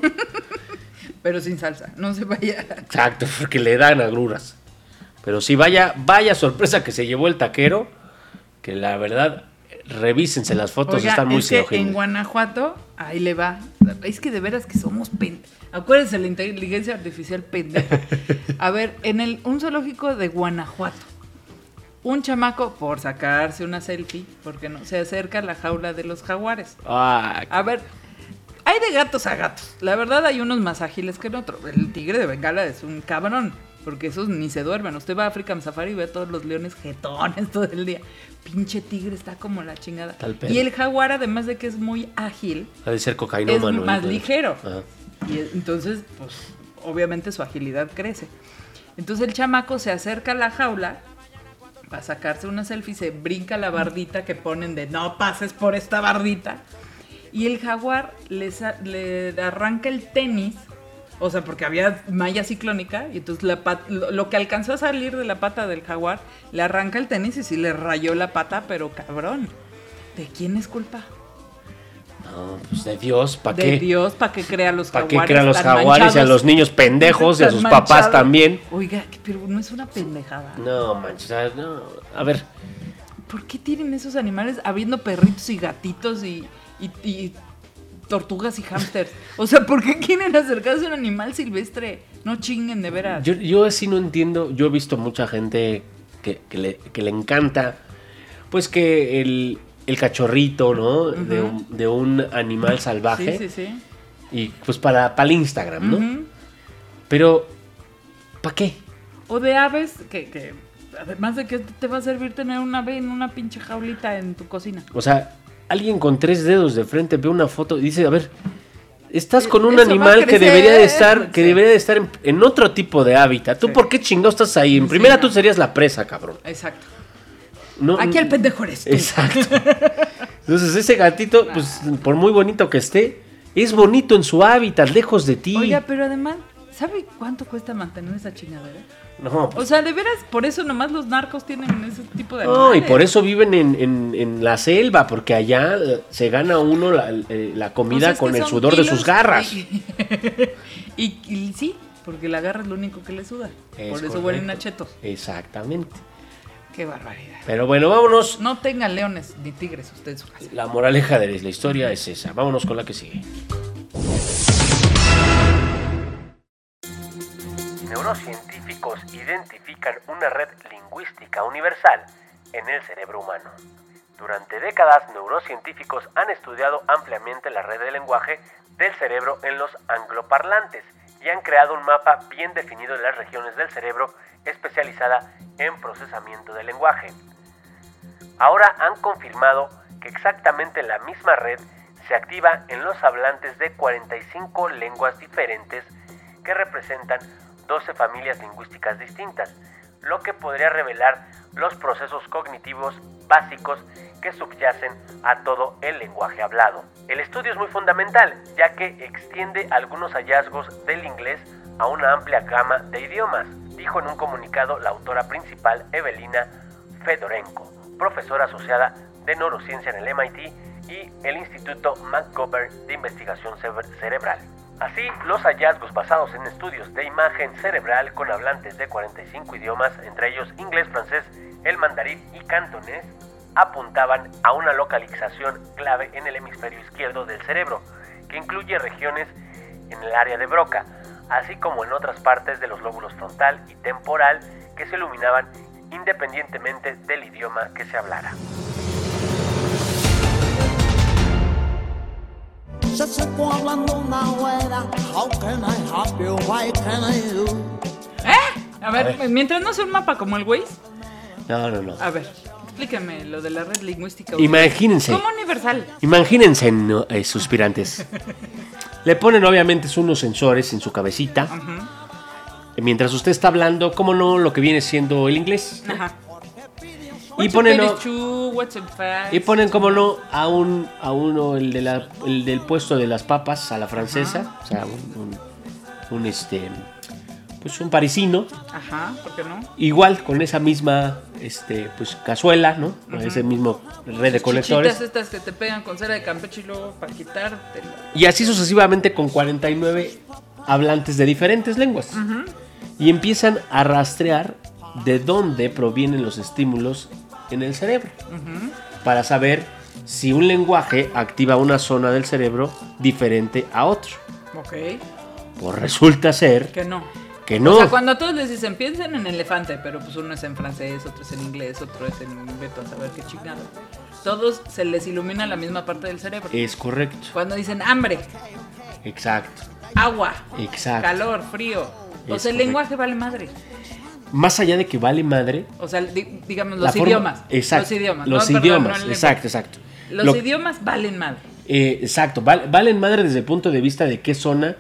Pero sin salsa, no se vaya. Exacto, porque le dan agruras. Pero sí, vaya, vaya sorpresa que se llevó el taquero, que la verdad... Revísense las fotos, oiga, están muy es que en Guanajuato, ahí le va. Es que de veras que somos pendejos. Acuérdense la inteligencia artificial pendeja. A ver, en el un zoológico de Guanajuato, un chamaco, por sacarse una selfie, porque no, se acerca a la jaula de los jaguares. Ah, a ver, hay de gatos a gatos. La verdad hay unos más ágiles que el otro. El tigre de Bengala es un cabrón, porque esos ni se duermen. Usted va a África Safari y ve a todos los leones jetones todo el día. Pinche tigre está como la chingada. Y el jaguar, además de que es muy ágil, ha de ser cocainómano, es más ¿eh? ligero. Ajá. Y entonces, pues, obviamente su agilidad crece. Entonces el chamaco se acerca a la jaula para sacarse una selfie, se brinca la bardita que ponen de no pases por esta bardita. Y el jaguar le, le arranca el tenis. O sea, porque había malla ciclónica y entonces la pat- lo, lo que alcanzó a salir de la pata del jaguar le arranca el tenis y sí le rayó la pata, pero cabrón. ¿De quién es culpa? No, pues de Dios, ¿para qué? De Dios, ¿para qué crea los jaguares? ¿Para qué crea los jaguares y a los niños pendejos y a sus manchados. Papás también? Oiga, pero no es una pendejada. No, manches, no. A ver. ¿Por qué tienen esos animales habiendo perritos y gatitos y... y, y tortugas y hámsters? O sea, ¿por qué quieren acercarse a un animal silvestre? No chinguen, de veras. Yo, yo así no entiendo. Yo he visto mucha gente que, que, le, que le encanta, pues que el, el cachorrito, ¿no? Uh-huh. De, un, de un animal salvaje. Sí, sí, sí. Y pues para, para el Instagram, ¿no? Uh-huh. Pero, ¿para qué? O de aves que... que además de que te va a servir tener una ave en una pinche jaulita en tu cocina. O sea... Alguien con tres dedos de frente ve una foto y dice, a ver, estás con un eso animal que debería de estar, que sí. debería de estar en, en otro tipo de hábitat. ¿Tú sí. por qué chingado estás ahí? En sí, primera no. tú serías la presa, cabrón. Exacto. No, aquí el pendejo eres tú. Exacto. Entonces ese gatito, pues por muy bonito que esté, es bonito en su hábitat, lejos de ti. Oiga, pero además, ¿sabe cuánto cuesta mantener esa chingadera? No, pues. O sea, de veras, por eso nomás los narcos tienen ese tipo de animales. No, y por eso viven en, en, en la selva, porque allá se gana uno la, la comida, o sea, es que con el sudor de sus garras. Y, y, y sí, porque la garra es lo único que le suda. Es por eso huelen a chetos. Exactamente. Qué barbaridad. Pero bueno, vámonos. No tengan leones ni tigres usted en su casa. La moraleja de la historia es esa. Vámonos con la que sigue. Neurocientíficos identifican una red lingüística universal en el cerebro humano. Durante décadas, neurocientíficos han estudiado ampliamente la red de lenguaje del cerebro en los angloparlantes y han creado un mapa bien definido de las regiones del cerebro especializada en procesamiento del lenguaje. Ahora han confirmado que exactamente la misma red se activa en los hablantes de cuarenta y cinco lenguas diferentes que representan doce familias lingüísticas distintas, lo que podría revelar los procesos cognitivos básicos que subyacen a todo el lenguaje hablado. El estudio es muy fundamental, ya que extiende algunos hallazgos del inglés a una amplia gama de idiomas, dijo en un comunicado la autora principal Evelina Fedorenko, profesora asociada de neurociencia en el M I T y el Instituto McGovern de Investigación Cerebral. Así, los hallazgos basados en estudios de imagen cerebral con hablantes de cuarenta y cinco idiomas, entre ellos inglés, francés, el mandarín y cantonés, apuntaban a una localización clave en el hemisferio izquierdo del cerebro, que incluye regiones en el área de Broca, así como en otras partes de los lóbulos frontal y temporal que se iluminaban independientemente del idioma que se hablara. Se supo hablando una güera. How can I help you? Why can I do? ¿Eh? A ver, a ver, mientras no sea un mapa como el Waze. No, no, no. A ver, explícame lo de la red lingüística. Imagínense. Como universal. Imagínense, no, eh, suspirantes. Le ponen obviamente unos sensores en su cabecita. Uh-huh. Mientras usted está hablando, ¿cómo no? Lo que viene siendo el inglés. Ajá. Y ponen, y ponen como no a un a uno el de la el del puesto de las papas a la francesa. Ajá. O sea, un, un, un este pues un parisino. Ajá, ¿por qué no? Igual con esa misma este pues cazuela, ¿no? Con ese mismo red de colectores. Chichitas estas que te pegan con cera de Campeche y luego para quitártela. Y así sucesivamente con cuarenta y nueve hablantes de diferentes lenguas. Ajá. Y empiezan a rastrear de dónde provienen los estímulos en el cerebro, uh-huh, para saber si un lenguaje activa una zona del cerebro diferente a otro. Ok. Pues resulta ser que no. Que no. O sea, cuando a todos les dicen piensen en elefante, pero pues uno es en francés, otro es en inglés, otro es en inglés, a saber qué chingado. Todos se les ilumina la misma parte del cerebro. Es correcto. Cuando dicen hambre. Exacto. Agua. Exacto. Calor, frío. O es sea, el correcto. Lenguaje vale madre. Más allá de que vale madre. O sea, di- digamos, los forma, idiomas. Exacto. Los idiomas. Los no, idiomas, perdón, no exacto, exacto. Los Lo, idiomas valen madre. Eh, exacto, val, valen madre desde el punto de vista de qué zona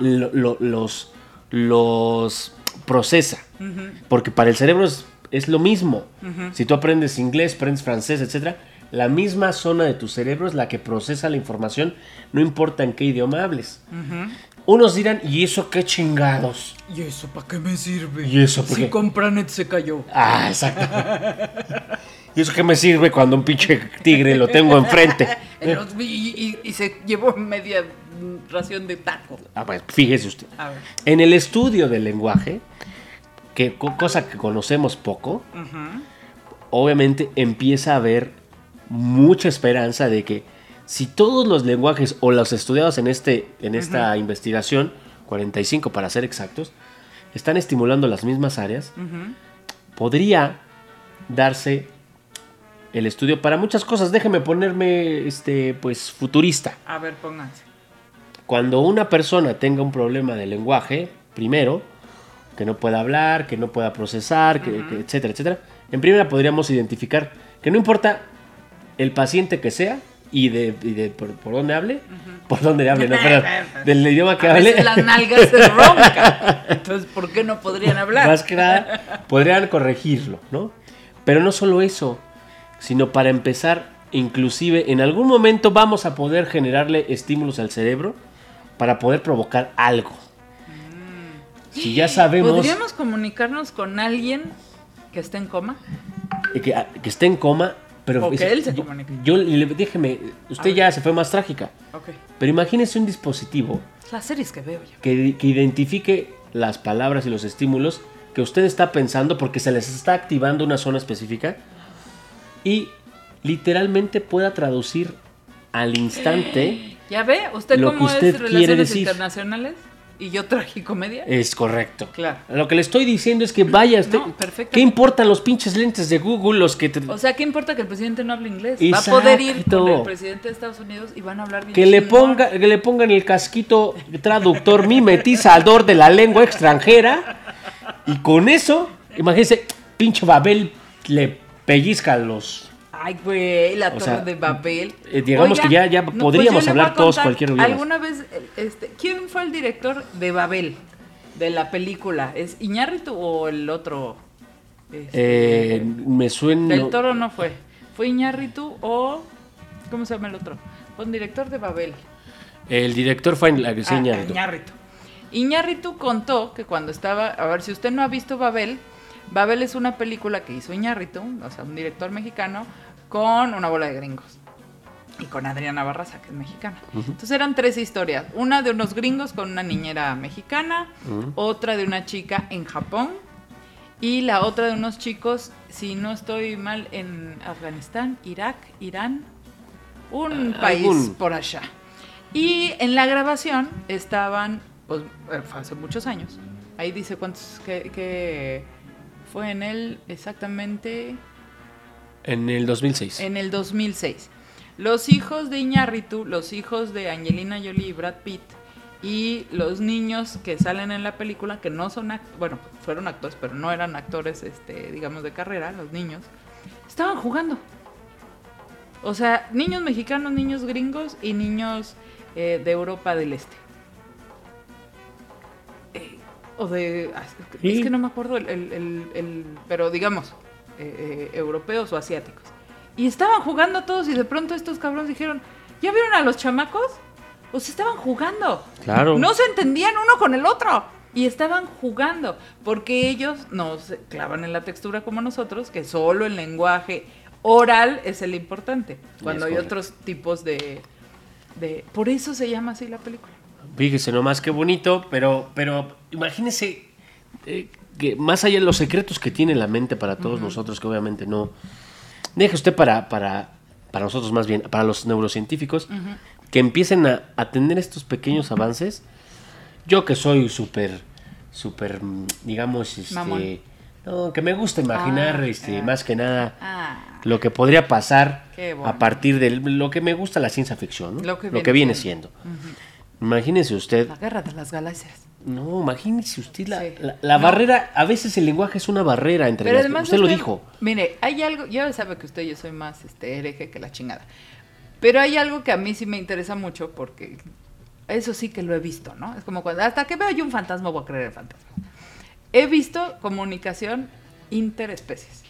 lo, lo, los, los procesa. Uh-huh. Porque para el cerebro es, es lo mismo. Uh-huh. Si tú aprendes inglés, aprendes francés, etcétera, la misma zona de tu cerebro es la que procesa la información, no importa en qué idioma hables. Uh-huh. Unos dirán, ¿y eso qué chingados? ¿Y eso para qué me sirve? ¿Y eso por qué? Si CompraNet se cayó. Ah, exacto. ¿Y eso qué me sirve cuando un pinche tigre lo tengo enfrente? Los, y, y, y se llevó media ración de taco. Ah, pues fíjese usted. A ver. En el estudio del lenguaje, que, cosa que conocemos poco, uh-huh, obviamente empieza a haber mucha esperanza de que si todos los lenguajes o los estudiados en, este, en esta uh-huh investigación, cuarenta y cinco para ser exactos, están estimulando las mismas áreas, uh-huh, podría darse el estudio para muchas cosas. Déjeme ponerme este, pues, futurista. A ver, pónganse. Cuando una persona tenga un problema de lenguaje, primero, que no pueda hablar, que no pueda procesar, que, uh-huh, que, etcétera, etcétera, en primera podríamos identificar que no importa el paciente que sea, y de, y de por, por dónde hable, uh-huh, por dónde hable, no, perdón, del idioma que a hable. Veces las nalgas se roncan, entonces ¿por qué no podrían hablar? Más que nada, podrían corregirlo, ¿no? Pero no solo eso, sino para empezar, inclusive en algún momento vamos a poder generarle estímulos al cerebro para poder provocar algo. Mm. Si ya sabemos... ¿Podríamos comunicarnos con alguien que esté en coma? Que, que esté en coma, pero... O es, que él se yo, comunique. Yo, déjeme, usted ya se fue más trágica. Okay. Pero imagínese un dispositivo... Las series que veo ya. Que, que identifique las palabras y los estímulos que usted está pensando porque se les está activando una zona específica y literalmente pueda traducir al instante... ¿Ya ve? ¿Usted cómo es relaciones internacionales? Y yo tragicomedia. Es correcto. Claro. Lo que le estoy diciendo es que vaya usted. No, perfecto. ¿Qué importan los pinches lentes de Google? Los que te... O sea, ¿qué importa que el presidente no hable inglés? Exacto. Va a poder ir con el presidente de Estados Unidos y van a hablar bien. Que le ponga, que le pongan el casquito traductor mimetizador de la lengua extranjera. Y con eso, imagínense, pinche Babel le pellizca los. Ay, güey, la o torre sea, de Babel. Eh, digamos Oiga, que ya, ya no, podríamos pues hablar todos cualquier idioma. Alguna vez, este, ¿quién fue el director de Babel? De la película. ¿Es Iñárritu o el otro? Este, eh, me suena... Del Toro no fue. ¿Fue Iñárritu o... ¿Cómo se llama el otro? Fue un director de Babel. El director fue la, sí, ah, Iñárritu. Iñárritu. Iñárritu contó que cuando estaba... A ver, si usted no ha visto Babel... Babel es una película que hizo Iñárritu, o sea, un director mexicano, con una bola de gringos y con Adriana Barraza, que es mexicana. Uh-huh. Entonces eran tres historias, una de unos gringos con una niñera mexicana, uh-huh. otra de una chica en Japón y la otra de unos chicos, si no estoy mal, en Afganistán, Irak, Irán, un uh, país algún. por allá. Y en la grabación estaban, pues, hace muchos años, ahí dice cuántos, que... que fue en el, exactamente... En el dos mil seis. En el dos mil seis. Los hijos de Iñárritu, los hijos de Angelina Jolie y Brad Pitt, y los niños que salen en la película, que no son actores, bueno, fueron actores, pero no eran actores, este, digamos, de carrera, los niños, estaban jugando. O sea, niños mexicanos, niños gringos y niños eh, de Europa del Este. O de... Sí. Es que no me acuerdo el... el, el, el pero digamos, eh, eh, europeos o asiáticos. Y estaban jugando todos y de pronto estos cabrones dijeron, ¿ya vieron a los chamacos? Pues estaban jugando. Claro. No se entendían uno con el otro. Y estaban jugando. Porque ellos no se clavan en la textura como nosotros, que solo el lenguaje oral es el importante. Cuando hay otros tipos de, de... Por eso se llama así la película. Fíjese nomás qué bonito, pero pero imagínese eh, que más allá de los secretos que tiene la mente para todos uh-huh. nosotros, que obviamente no... Deje usted para para para nosotros más bien, para los neurocientíficos, uh-huh. que empiecen a, a tener estos pequeños avances. Yo que soy súper, súper, digamos, este... Mamón. No, que me gusta imaginar, ah, este, ah, más que nada, ah, lo que podría pasar a partir de lo que me gusta la ciencia ficción, ¿no? Lo que viene, lo que viene siendo. Uh-huh. Imagínese usted... La guerra de las galaxias. No, imagínese usted la, sí. la, la no. barrera... A veces el lenguaje es una barrera entre las... Usted, usted lo dijo. Mire, hay algo... Ya sabe que usted y yo soy más este, hereje que la chingada. Pero hay algo que a mí sí me interesa mucho porque... Eso sí que lo he visto, ¿no? Es como cuando... Hasta que veo yo un fantasma voy a creer en fantasma. He visto comunicación interespecies.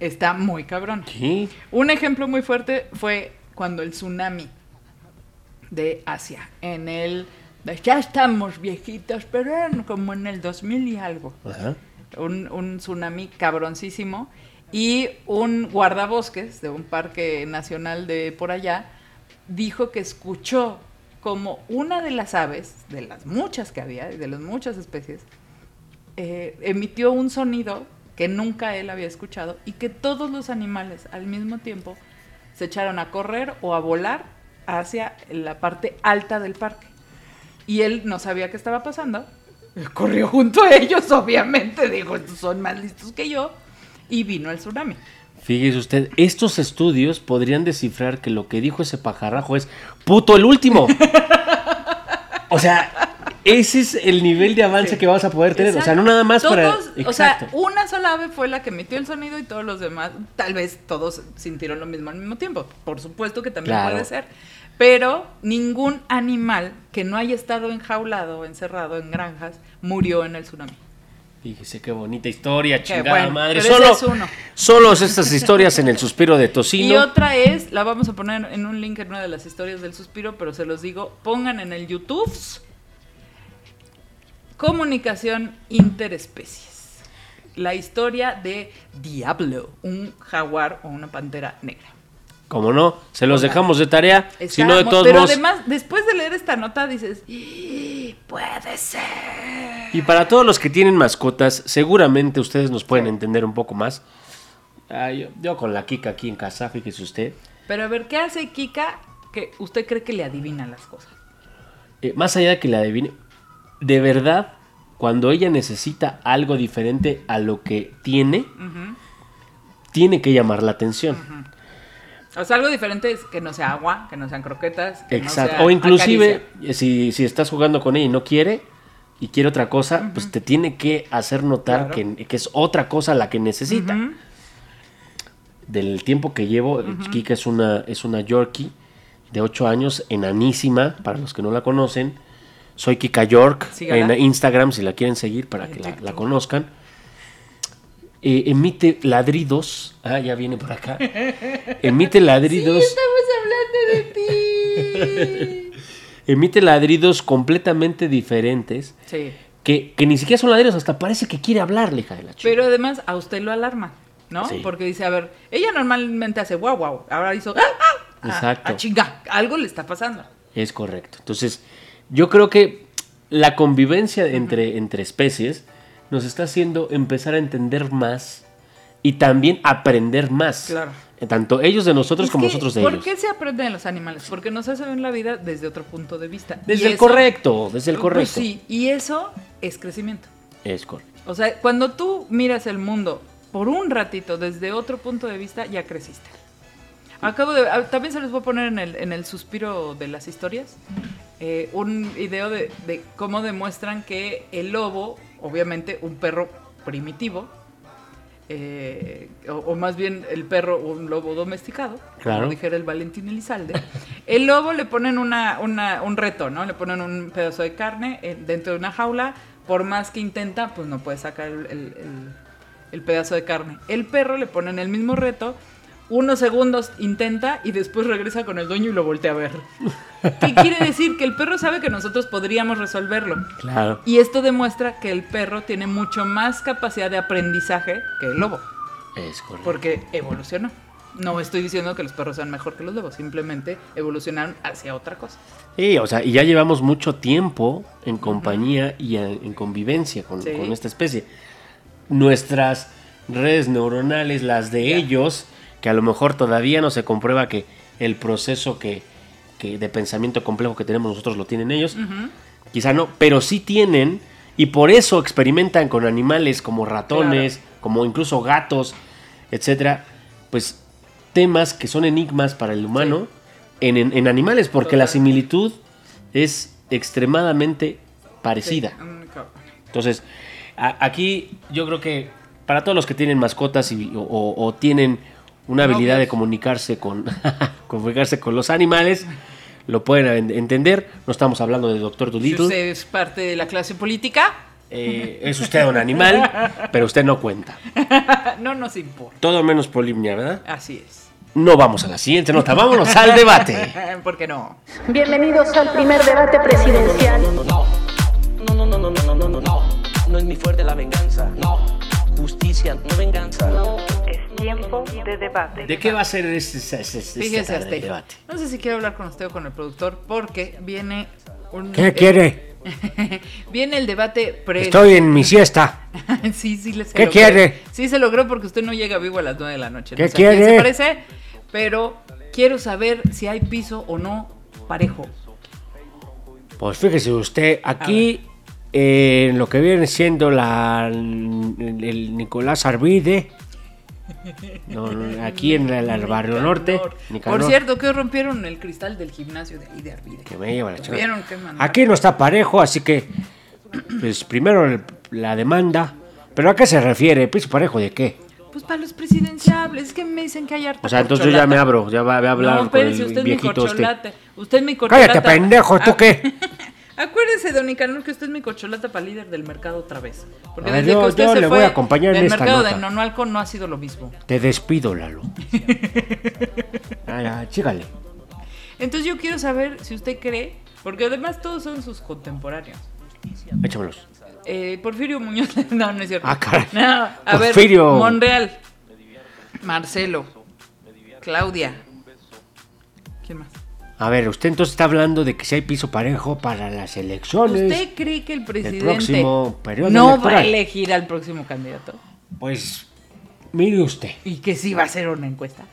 Está muy cabrón. Sí. Un ejemplo muy fuerte fue cuando el tsunami... de Asia, en el... Ya estamos viejitos, pero como en el dos mil y algo. Ajá. Un, un tsunami cabroncísimo y un guardabosques de un parque nacional de por allá dijo que escuchó como una de las aves, de las muchas que había, de las muchas especies, eh, emitió un sonido que nunca él había escuchado y que todos los animales al mismo tiempo se echaron a correr o a volar hacia la parte alta del parque. Y él no sabía qué estaba pasando. Corrió junto a ellos, obviamente. Dijo, estos son más listos que yo. Y vino el tsunami. Fíjese usted, estos estudios podrían descifrar que lo que dijo ese pajarrajo es puto el último. O sea, ese es el nivel de avance sí. que vamos a poder tener. Exacto. O sea, no nada más todos, para... Exacto. O sea, una sola ave fue la que emitió el sonido y todos los demás, tal vez todos sintieron lo mismo al mismo tiempo. Por supuesto que también claro. puede ser. Pero ningún animal que no haya estado enjaulado, encerrado en granjas, murió en el tsunami. Fíjese qué bonita historia, chingada bueno, madre. Pero solo, ese es uno. Solo estas historias en el suspiro de Tocino. Y otra es, la vamos a poner en un link en una de las historias del suspiro, pero se los digo, pongan en el YouTube Comunicación interespecies. La historia de Diablo, un jaguar o una pantera negra. Como no, se los Hola. dejamos de tarea. Estamos, sino de todos pero modos... además, después de leer esta nota dices, puede ser. Y para todos los que tienen mascotas, seguramente ustedes nos pueden entender un poco más. Ah, yo, yo con la Kika aquí en casa, fíjese usted. Pero a ver, ¿qué hace Kika que usted cree que le adivina las cosas? Eh, más allá de que le adivine, de verdad, cuando ella necesita algo diferente a lo que tiene, uh-huh. tiene que llamar la atención. Uh-huh. O sea, algo diferente es que no sea agua, que no sean croquetas. Que exacto. No sea o inclusive, si, si estás jugando con ella y no quiere, y quiere otra cosa, uh-huh. pues te tiene que hacer notar claro. que, que es otra cosa la que necesita. Uh-huh. Del tiempo que llevo, uh-huh. Kika es una, es una Yorkie de ocho años, enanísima, para los que no la conocen. Soy Kika York, sígala en Instagram, si la quieren seguir para que la, la conozcan. Eh, emite ladridos. Ah, ya viene por acá. Emite ladridos. Sí, estamos hablando de ti. Emite ladridos completamente diferentes. Sí. Que, que ni siquiera son ladridos, hasta parece que quiere hablarle, hija de la chica. Pero además a usted lo alarma, ¿no? Sí. Porque dice, a ver, ella normalmente hace guau, guau. Ahora hizo ¡ah, ah! Exacto. A, a chinga. Algo le está pasando. Es correcto. Entonces, yo creo que la convivencia entre, uh-huh. entre especies nos está haciendo empezar a entender más y también aprender más. Claro. Tanto ellos de nosotros es como nosotros de ¿por ellos. ¿Por qué se aprenden de los animales? Porque nos hacen ver la vida desde otro punto de vista. Desde y el eso, correcto, desde el correcto. Pues sí, y eso es crecimiento. Es correcto. O sea, cuando tú miras el mundo por un ratito desde otro punto de vista, ya creciste. Acabo de... También se los voy a poner en el, en el suspiro de las historias. Eh, un video de, de cómo demuestran que el lobo... Obviamente un perro primitivo, eh, o, o más bien el perro, un lobo domesticado, claro. como dijera el Valentín Elizalde. El lobo le ponen una, una, un reto, ¿no? Le ponen un pedazo de carne eh, dentro de una jaula, por más que intenta, pues no puede sacar el, el, el, el pedazo de carne. El perro le ponen el mismo reto, unos segundos intenta y después regresa con el dueño y lo voltea a ver. ¿Qué quiere decir? Que el perro sabe que nosotros podríamos resolverlo. Claro. Y esto demuestra que el perro tiene mucho más capacidad de aprendizaje que el lobo. Es correcto. Porque evolucionó. No estoy diciendo que los perros sean mejor que los lobos, simplemente evolucionaron hacia otra cosa. Sí, o sea, y ya llevamos mucho tiempo en compañía uh-huh. y en convivencia con, sí. con esta especie. Nuestras redes neuronales, las de yeah. ellos... que a lo mejor todavía no se comprueba que el proceso que, que de pensamiento complejo que tenemos nosotros lo tienen ellos, uh-huh. quizá no, pero sí tienen y por eso experimentan con animales como ratones, claro. como incluso gatos, etcétera, pues temas que son enigmas para el humano sí. en, en, en animales, porque totalmente. La similitud es extremadamente parecida. Sí. Entonces, a, aquí yo creo que para todos los que tienen mascotas y, o, o, o tienen una habilidad no, pues. de comunicarse con, comunicarse con los animales, lo pueden entender. No estamos hablando de Doctor Dolittle. Si usted es parte de la clase política. Eh, es usted un animal, pero usted no cuenta. No nos importa. Todo menos Polimnia, ¿verdad? Así es. No vamos a la siguiente nota, vámonos al debate. ¿Por qué no? Bienvenidos al primer debate presidencial. No, no, no, no, no, no, no, no, no, no, no, no. No es mi fuerte la venganza, no. Justicia, no venganza. No. Tiempo de debate. ¿De qué va a ser este, este, este, Fíjese este el debate? No sé si quiero hablar con usted o con el productor porque viene un... ¿Qué eh, quiere? Viene el debate pre... Estoy en mi siesta. sí, sí le se ¿Qué logró. quiere? Sí se logró porque usted no llega vivo a las nueve de la noche. ¿Qué no sé quiere? ¿Qué se parece? Pero quiero saber si hay piso o no parejo. Pues fíjese usted, aquí eh, en lo que viene siendo la el, el Nicolás Arvide... No, no, aquí en el, el barrio norte. Nicanor. Por cierto, que rompieron el cristal del gimnasio de ahí de Arvide. Que me lleva la chica. Aquí no está parejo, así que pues primero el, la demanda. ¿Pero a qué se refiere? ¿Piso parejo de qué? Pues para los presidenciables, es que me dicen que hay harta. O sea, entonces corcholata. Yo ya me abro, ya va, va a hablar no, con el usted viejito mi este. Usted es mi corcholata. Cállate, pendejo, ¿tú qué? Acuérdese, don Nicanor, que usted es mi corcholata para líder del mercado otra vez. Porque ver, desde yo, que usted se fue, el mercado nota. de Nonualco no ha sido lo mismo. Te despido, Lalo. ah, chígale. Entonces yo quiero saber si usted cree, porque además todos son sus contemporáneos. Échamelos. Eh, Porfirio Muñoz. No, no es cierto. Ah, caray. No, a Porfirio. Ver, Monreal. Marcelo. Claudia. ¿Quién más? A ver, usted entonces está hablando de que si hay piso parejo para las elecciones. ¿Usted cree que el presidente próximo periodo no electoral va a elegir al próximo candidato? Pues, mire usted. ¿Y que sí va a ser una encuesta?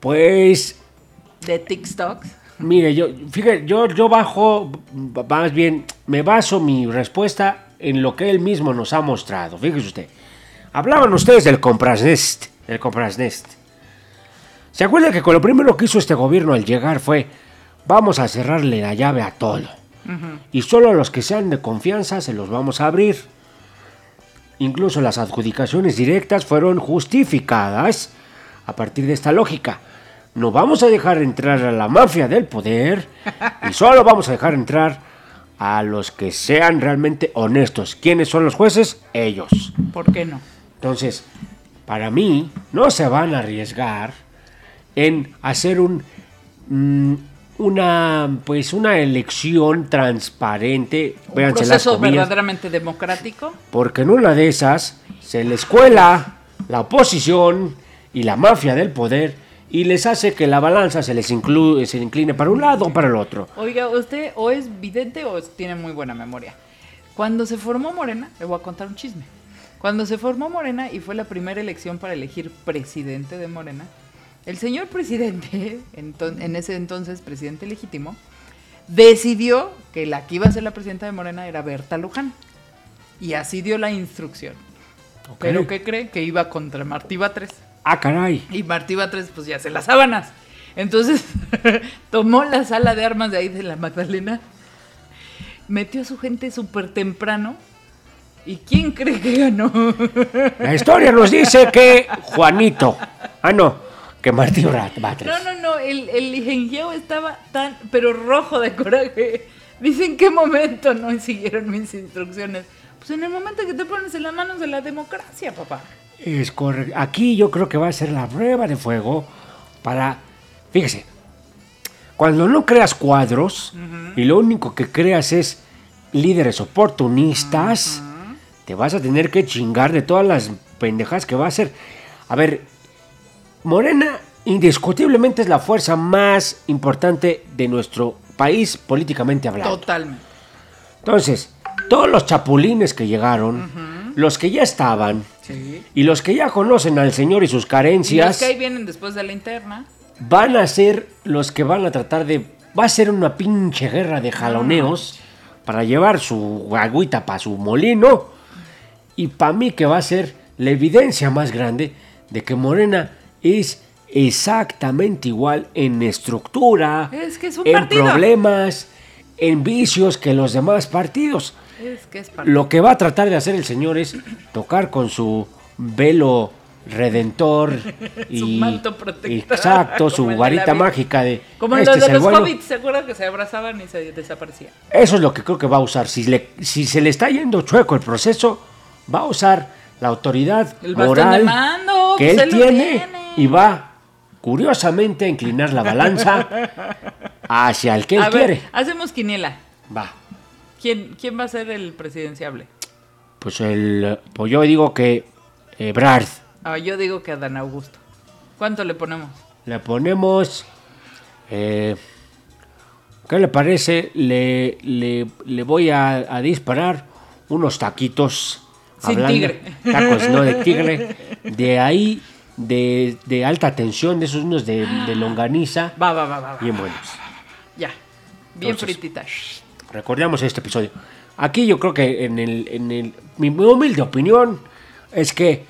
Pues... ¿De TikTok? Mire, yo, fíjate, yo, yo bajo, más bien, me baso mi respuesta en lo que él mismo nos ha mostrado. Fíjese usted. Hablaban ustedes del CompraNet, del CompraNet. ¿Se acuerdan que con lo primero que hizo este gobierno al llegar fue vamos a cerrarle la llave a todo? Uh-huh. Y solo a los que sean de confianza se los vamos a abrir. Incluso las adjudicaciones directas fueron justificadas a partir de esta lógica. No vamos a dejar entrar a la mafia del poder y solo vamos a dejar entrar a los que sean realmente honestos. ¿Quiénes son los jueces? Ellos. ¿Por qué no? Entonces, para mí, no se van a arriesgar en hacer un una pues una elección transparente, un proceso verdaderamente democrático, porque en una de esas se les cuela la oposición y la mafia del poder y les hace que la balanza se les inclu- se incline para un lado o para el otro. Oiga, usted o es vidente o tiene muy buena memoria. Cuando se formó Morena, le voy a contar un chisme. Cuando se formó Morena y fue la primera elección para elegir presidente de Morena, el señor presidente, en ese entonces presidente legítimo, decidió que la que iba a ser la presidenta de Morena era Berta Luján. Y así dio la instrucción. Okay. ¿Pero qué cree? Que iba contra Martí Batres. ¡Ah, caray! Y Martí Batres, pues ya hace las sábanas. Entonces, tomó la sala de armas de ahí de la Magdalena, metió a su gente súper temprano. ¿Y quién cree que ganó? La historia nos dice que Juanito. Ah, no. Que Martí Batres. No, no, no, el, el ingeniero estaba tan, pero rojo de coraje. Dice, ¿en qué momento no siguieron mis instrucciones? Pues en el momento que te pones en las manos de la democracia, papá. Es correcto. Aquí yo creo que va a ser la prueba de fuego para... Fíjese, cuando no creas cuadros, uh-huh, y lo único que creas es líderes oportunistas, uh-huh, te vas a tener que chingar de todas las pendejadas que va a hacer. A ver... Morena indiscutiblemente es la fuerza más importante de nuestro país políticamente hablando. Totalmente. Entonces, todos los chapulines que llegaron, uh-huh, los que ya estaban, sí, y los que ya conocen al señor y sus carencias, y los que ahí vienen después de la interna, van a ser los que van a tratar de... Va a ser una pinche guerra de jaloneos, uh-huh, para llevar su agüita para su molino. Y para mí que va a ser la evidencia más grande de que Morena... es exactamente igual en estructura, es que es un en partido, problemas, en vicios que los demás partidos. Es que es partido. Lo que va a tratar de hacer el señor es tocar con su velo redentor y su manto protector. Exacto, su varita mágica de como este lo de, de los bueno. hobbits, ¿se acuerdan que se abrazaban y se desaparecían? Eso es lo que creo que va a usar. Si, le, si se le está yendo chueco el proceso, va a usar la autoridad el moral de mando, que pues él tiene. tiene. Y va, curiosamente, a inclinar la balanza hacia el que él a ver, quiere. Hacemos quiniela. Va. ¿Quién, ¿Quién va a ser el presidenciable? Pues el... Pues yo digo que... Ebrard. Ah, yo digo que Adán Augusto. ¿Cuánto le ponemos? Le ponemos... Eh, ¿Qué le parece? Le, le, le voy a, a disparar unos taquitos. Sin hablando, tigre. Tacos, no, de tigre. De ahí... De, de alta tensión, de esos unos de, de longaniza. Va, va, va, va. Bien buenos. Ya, bien frititas. Recordemos este episodio. Aquí yo creo que en el, en el... Mi humilde opinión es que...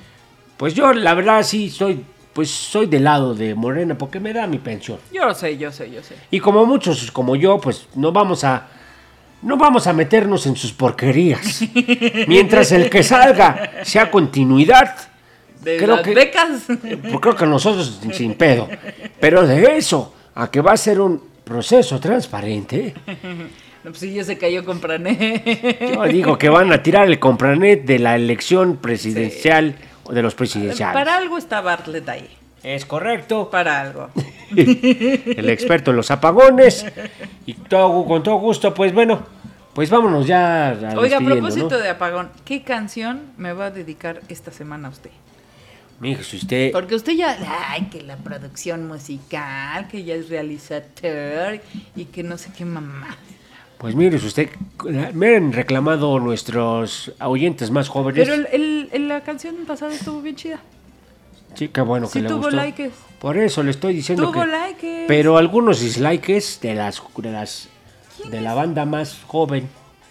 Pues yo, la verdad, sí soy... Pues soy del lado de Morena porque me da mi pensión. Yo sé, yo sé, yo sé. Y como muchos, como yo, pues no vamos a... No vamos a meternos en sus porquerías. Mientras el que salga sea continuidad... De creo las que, becas. Creo que nosotros sin pedo. Pero de eso, a que va a ser un proceso transparente. No, pues sí, ya se cayó CompraNet. Yo digo que van a tirar el CompraNet de la elección presidencial, sí, o de los presidenciales. Para algo está Bartlett ahí. Es correcto. Para algo. El experto en los apagones. Y todo, con todo gusto, pues bueno, Pues vámonos ya a Oiga, a propósito, ¿no?, de apagón, ¿qué canción me va a dedicar esta semana a usted? Mijo, si usted... Porque usted ya... Ay, que la producción musical, que ya es realizador y que no sé qué mamá. Pues mire, usted... Me han reclamado nuestros oyentes más jóvenes. Pero el, el, la canción pasada estuvo bien chida. Sí, qué bueno que sí, le gustó. Sí tuvo likes. Por eso le estoy diciendo tuvo que... Tuvo likes. Pero algunos dislikes de las... De las de es? la banda más joven.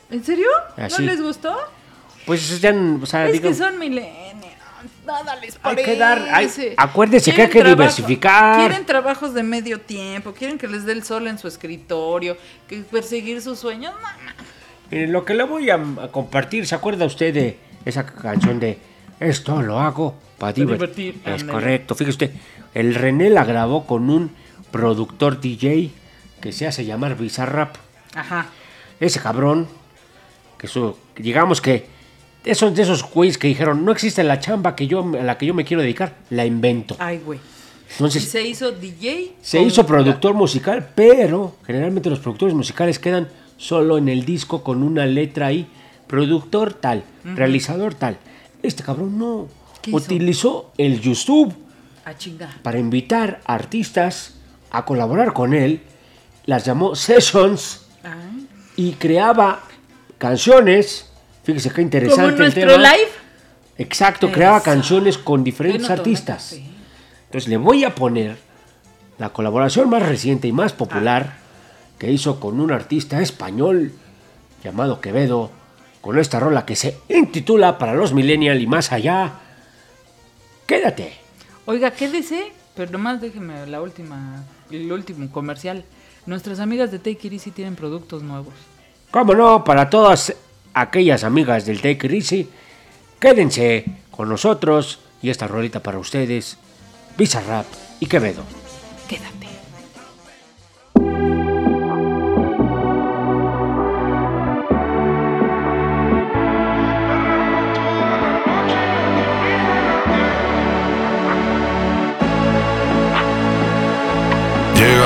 ¿En serio? Así. ¿No les gustó? Pues ya... O sea, es digamos, que son millennials. Nada les parece. Hay que dar, hay, acuérdense que hay que trabajo, diversificar. Quieren trabajos de medio tiempo, quieren que les dé el sol en su escritorio, que perseguir sus sueños. No, no. Miren, lo que le voy a, a compartir, ¿se acuerda usted de esa canción de Esto lo hago para divertir? divertir. Es correcto, fíjese usted, el René la grabó con un productor D J que se hace llamar Bizarrap. Ajá. Ese cabrón, que su, digamos que... Esos, de esos güeyes que dijeron, no existe la chamba que yo, a la que yo me quiero dedicar, la invento. Ay, güey. Entonces, se hizo D J. Se hizo productor musical, pero generalmente los productores musicales quedan solo en el disco con una letra ahí. Productor tal, uh-huh. realizador tal. Este cabrón no. Utilizó el YouTube a chingar para invitar a artistas a colaborar con él. Las llamó Sessions. Ah. Y creaba canciones... Fíjese qué interesante. ¿Como nuestro el tema. Live? Exacto, Eso. creaba canciones con diferentes no artistas. Sí. Entonces le voy a poner la colaboración más reciente y más popular ah. que hizo con un artista español llamado Quevedo, con esta rola que se intitula Para los Millennials y Más Allá. Quédate. Oiga, quédese, pero nomás déjeme la última, el último comercial. Nuestras amigas de Take It Easy tienen productos nuevos. ¿Cómo no? Para todas... Aquellas amigas del Take It Easy, quédense con nosotros y esta rolita para ustedes, Bizarrap y Quevedo. Quédate. Llega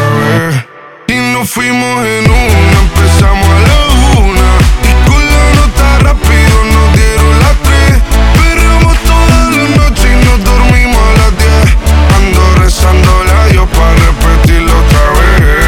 vez. Nos fuimos en una, empezamos a la una. Y con la nota rápido nos dieron las tres. Perramos toda la noche y nos dormimos a las diez. Ando rezando la Dios para repetirlo otra vez.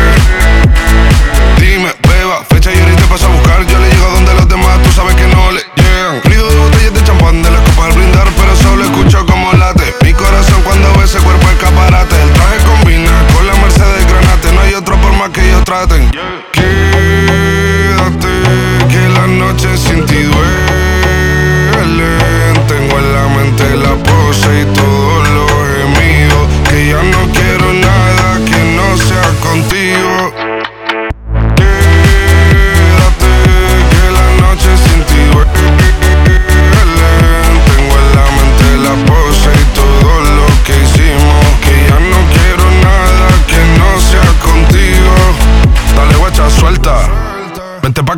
Dime, beba, fecha y ahorita paso a buscar. Yo le llego donde los demás, tú sabes que no le llegan. Ruido de botellas de champán, de las copas al brindar, pero solo escucho como late mi corazón cuando ve ese cuerpo escaparate. El traje combina con la Mercedes Granate. No hay otro que ellos traten. Yeah. Quédate, que la noche sin ti duelen. Tengo en la mente la pose y todos los gemidos. Que ya no quiero nada que no sea contigo. Quédate, que la noche sin ti duelen. Tengo en la mente la pose y todo lo que hicimos. Que ya no quiero nada que no sea contigo. Dale guacha, suelta. Vente pa'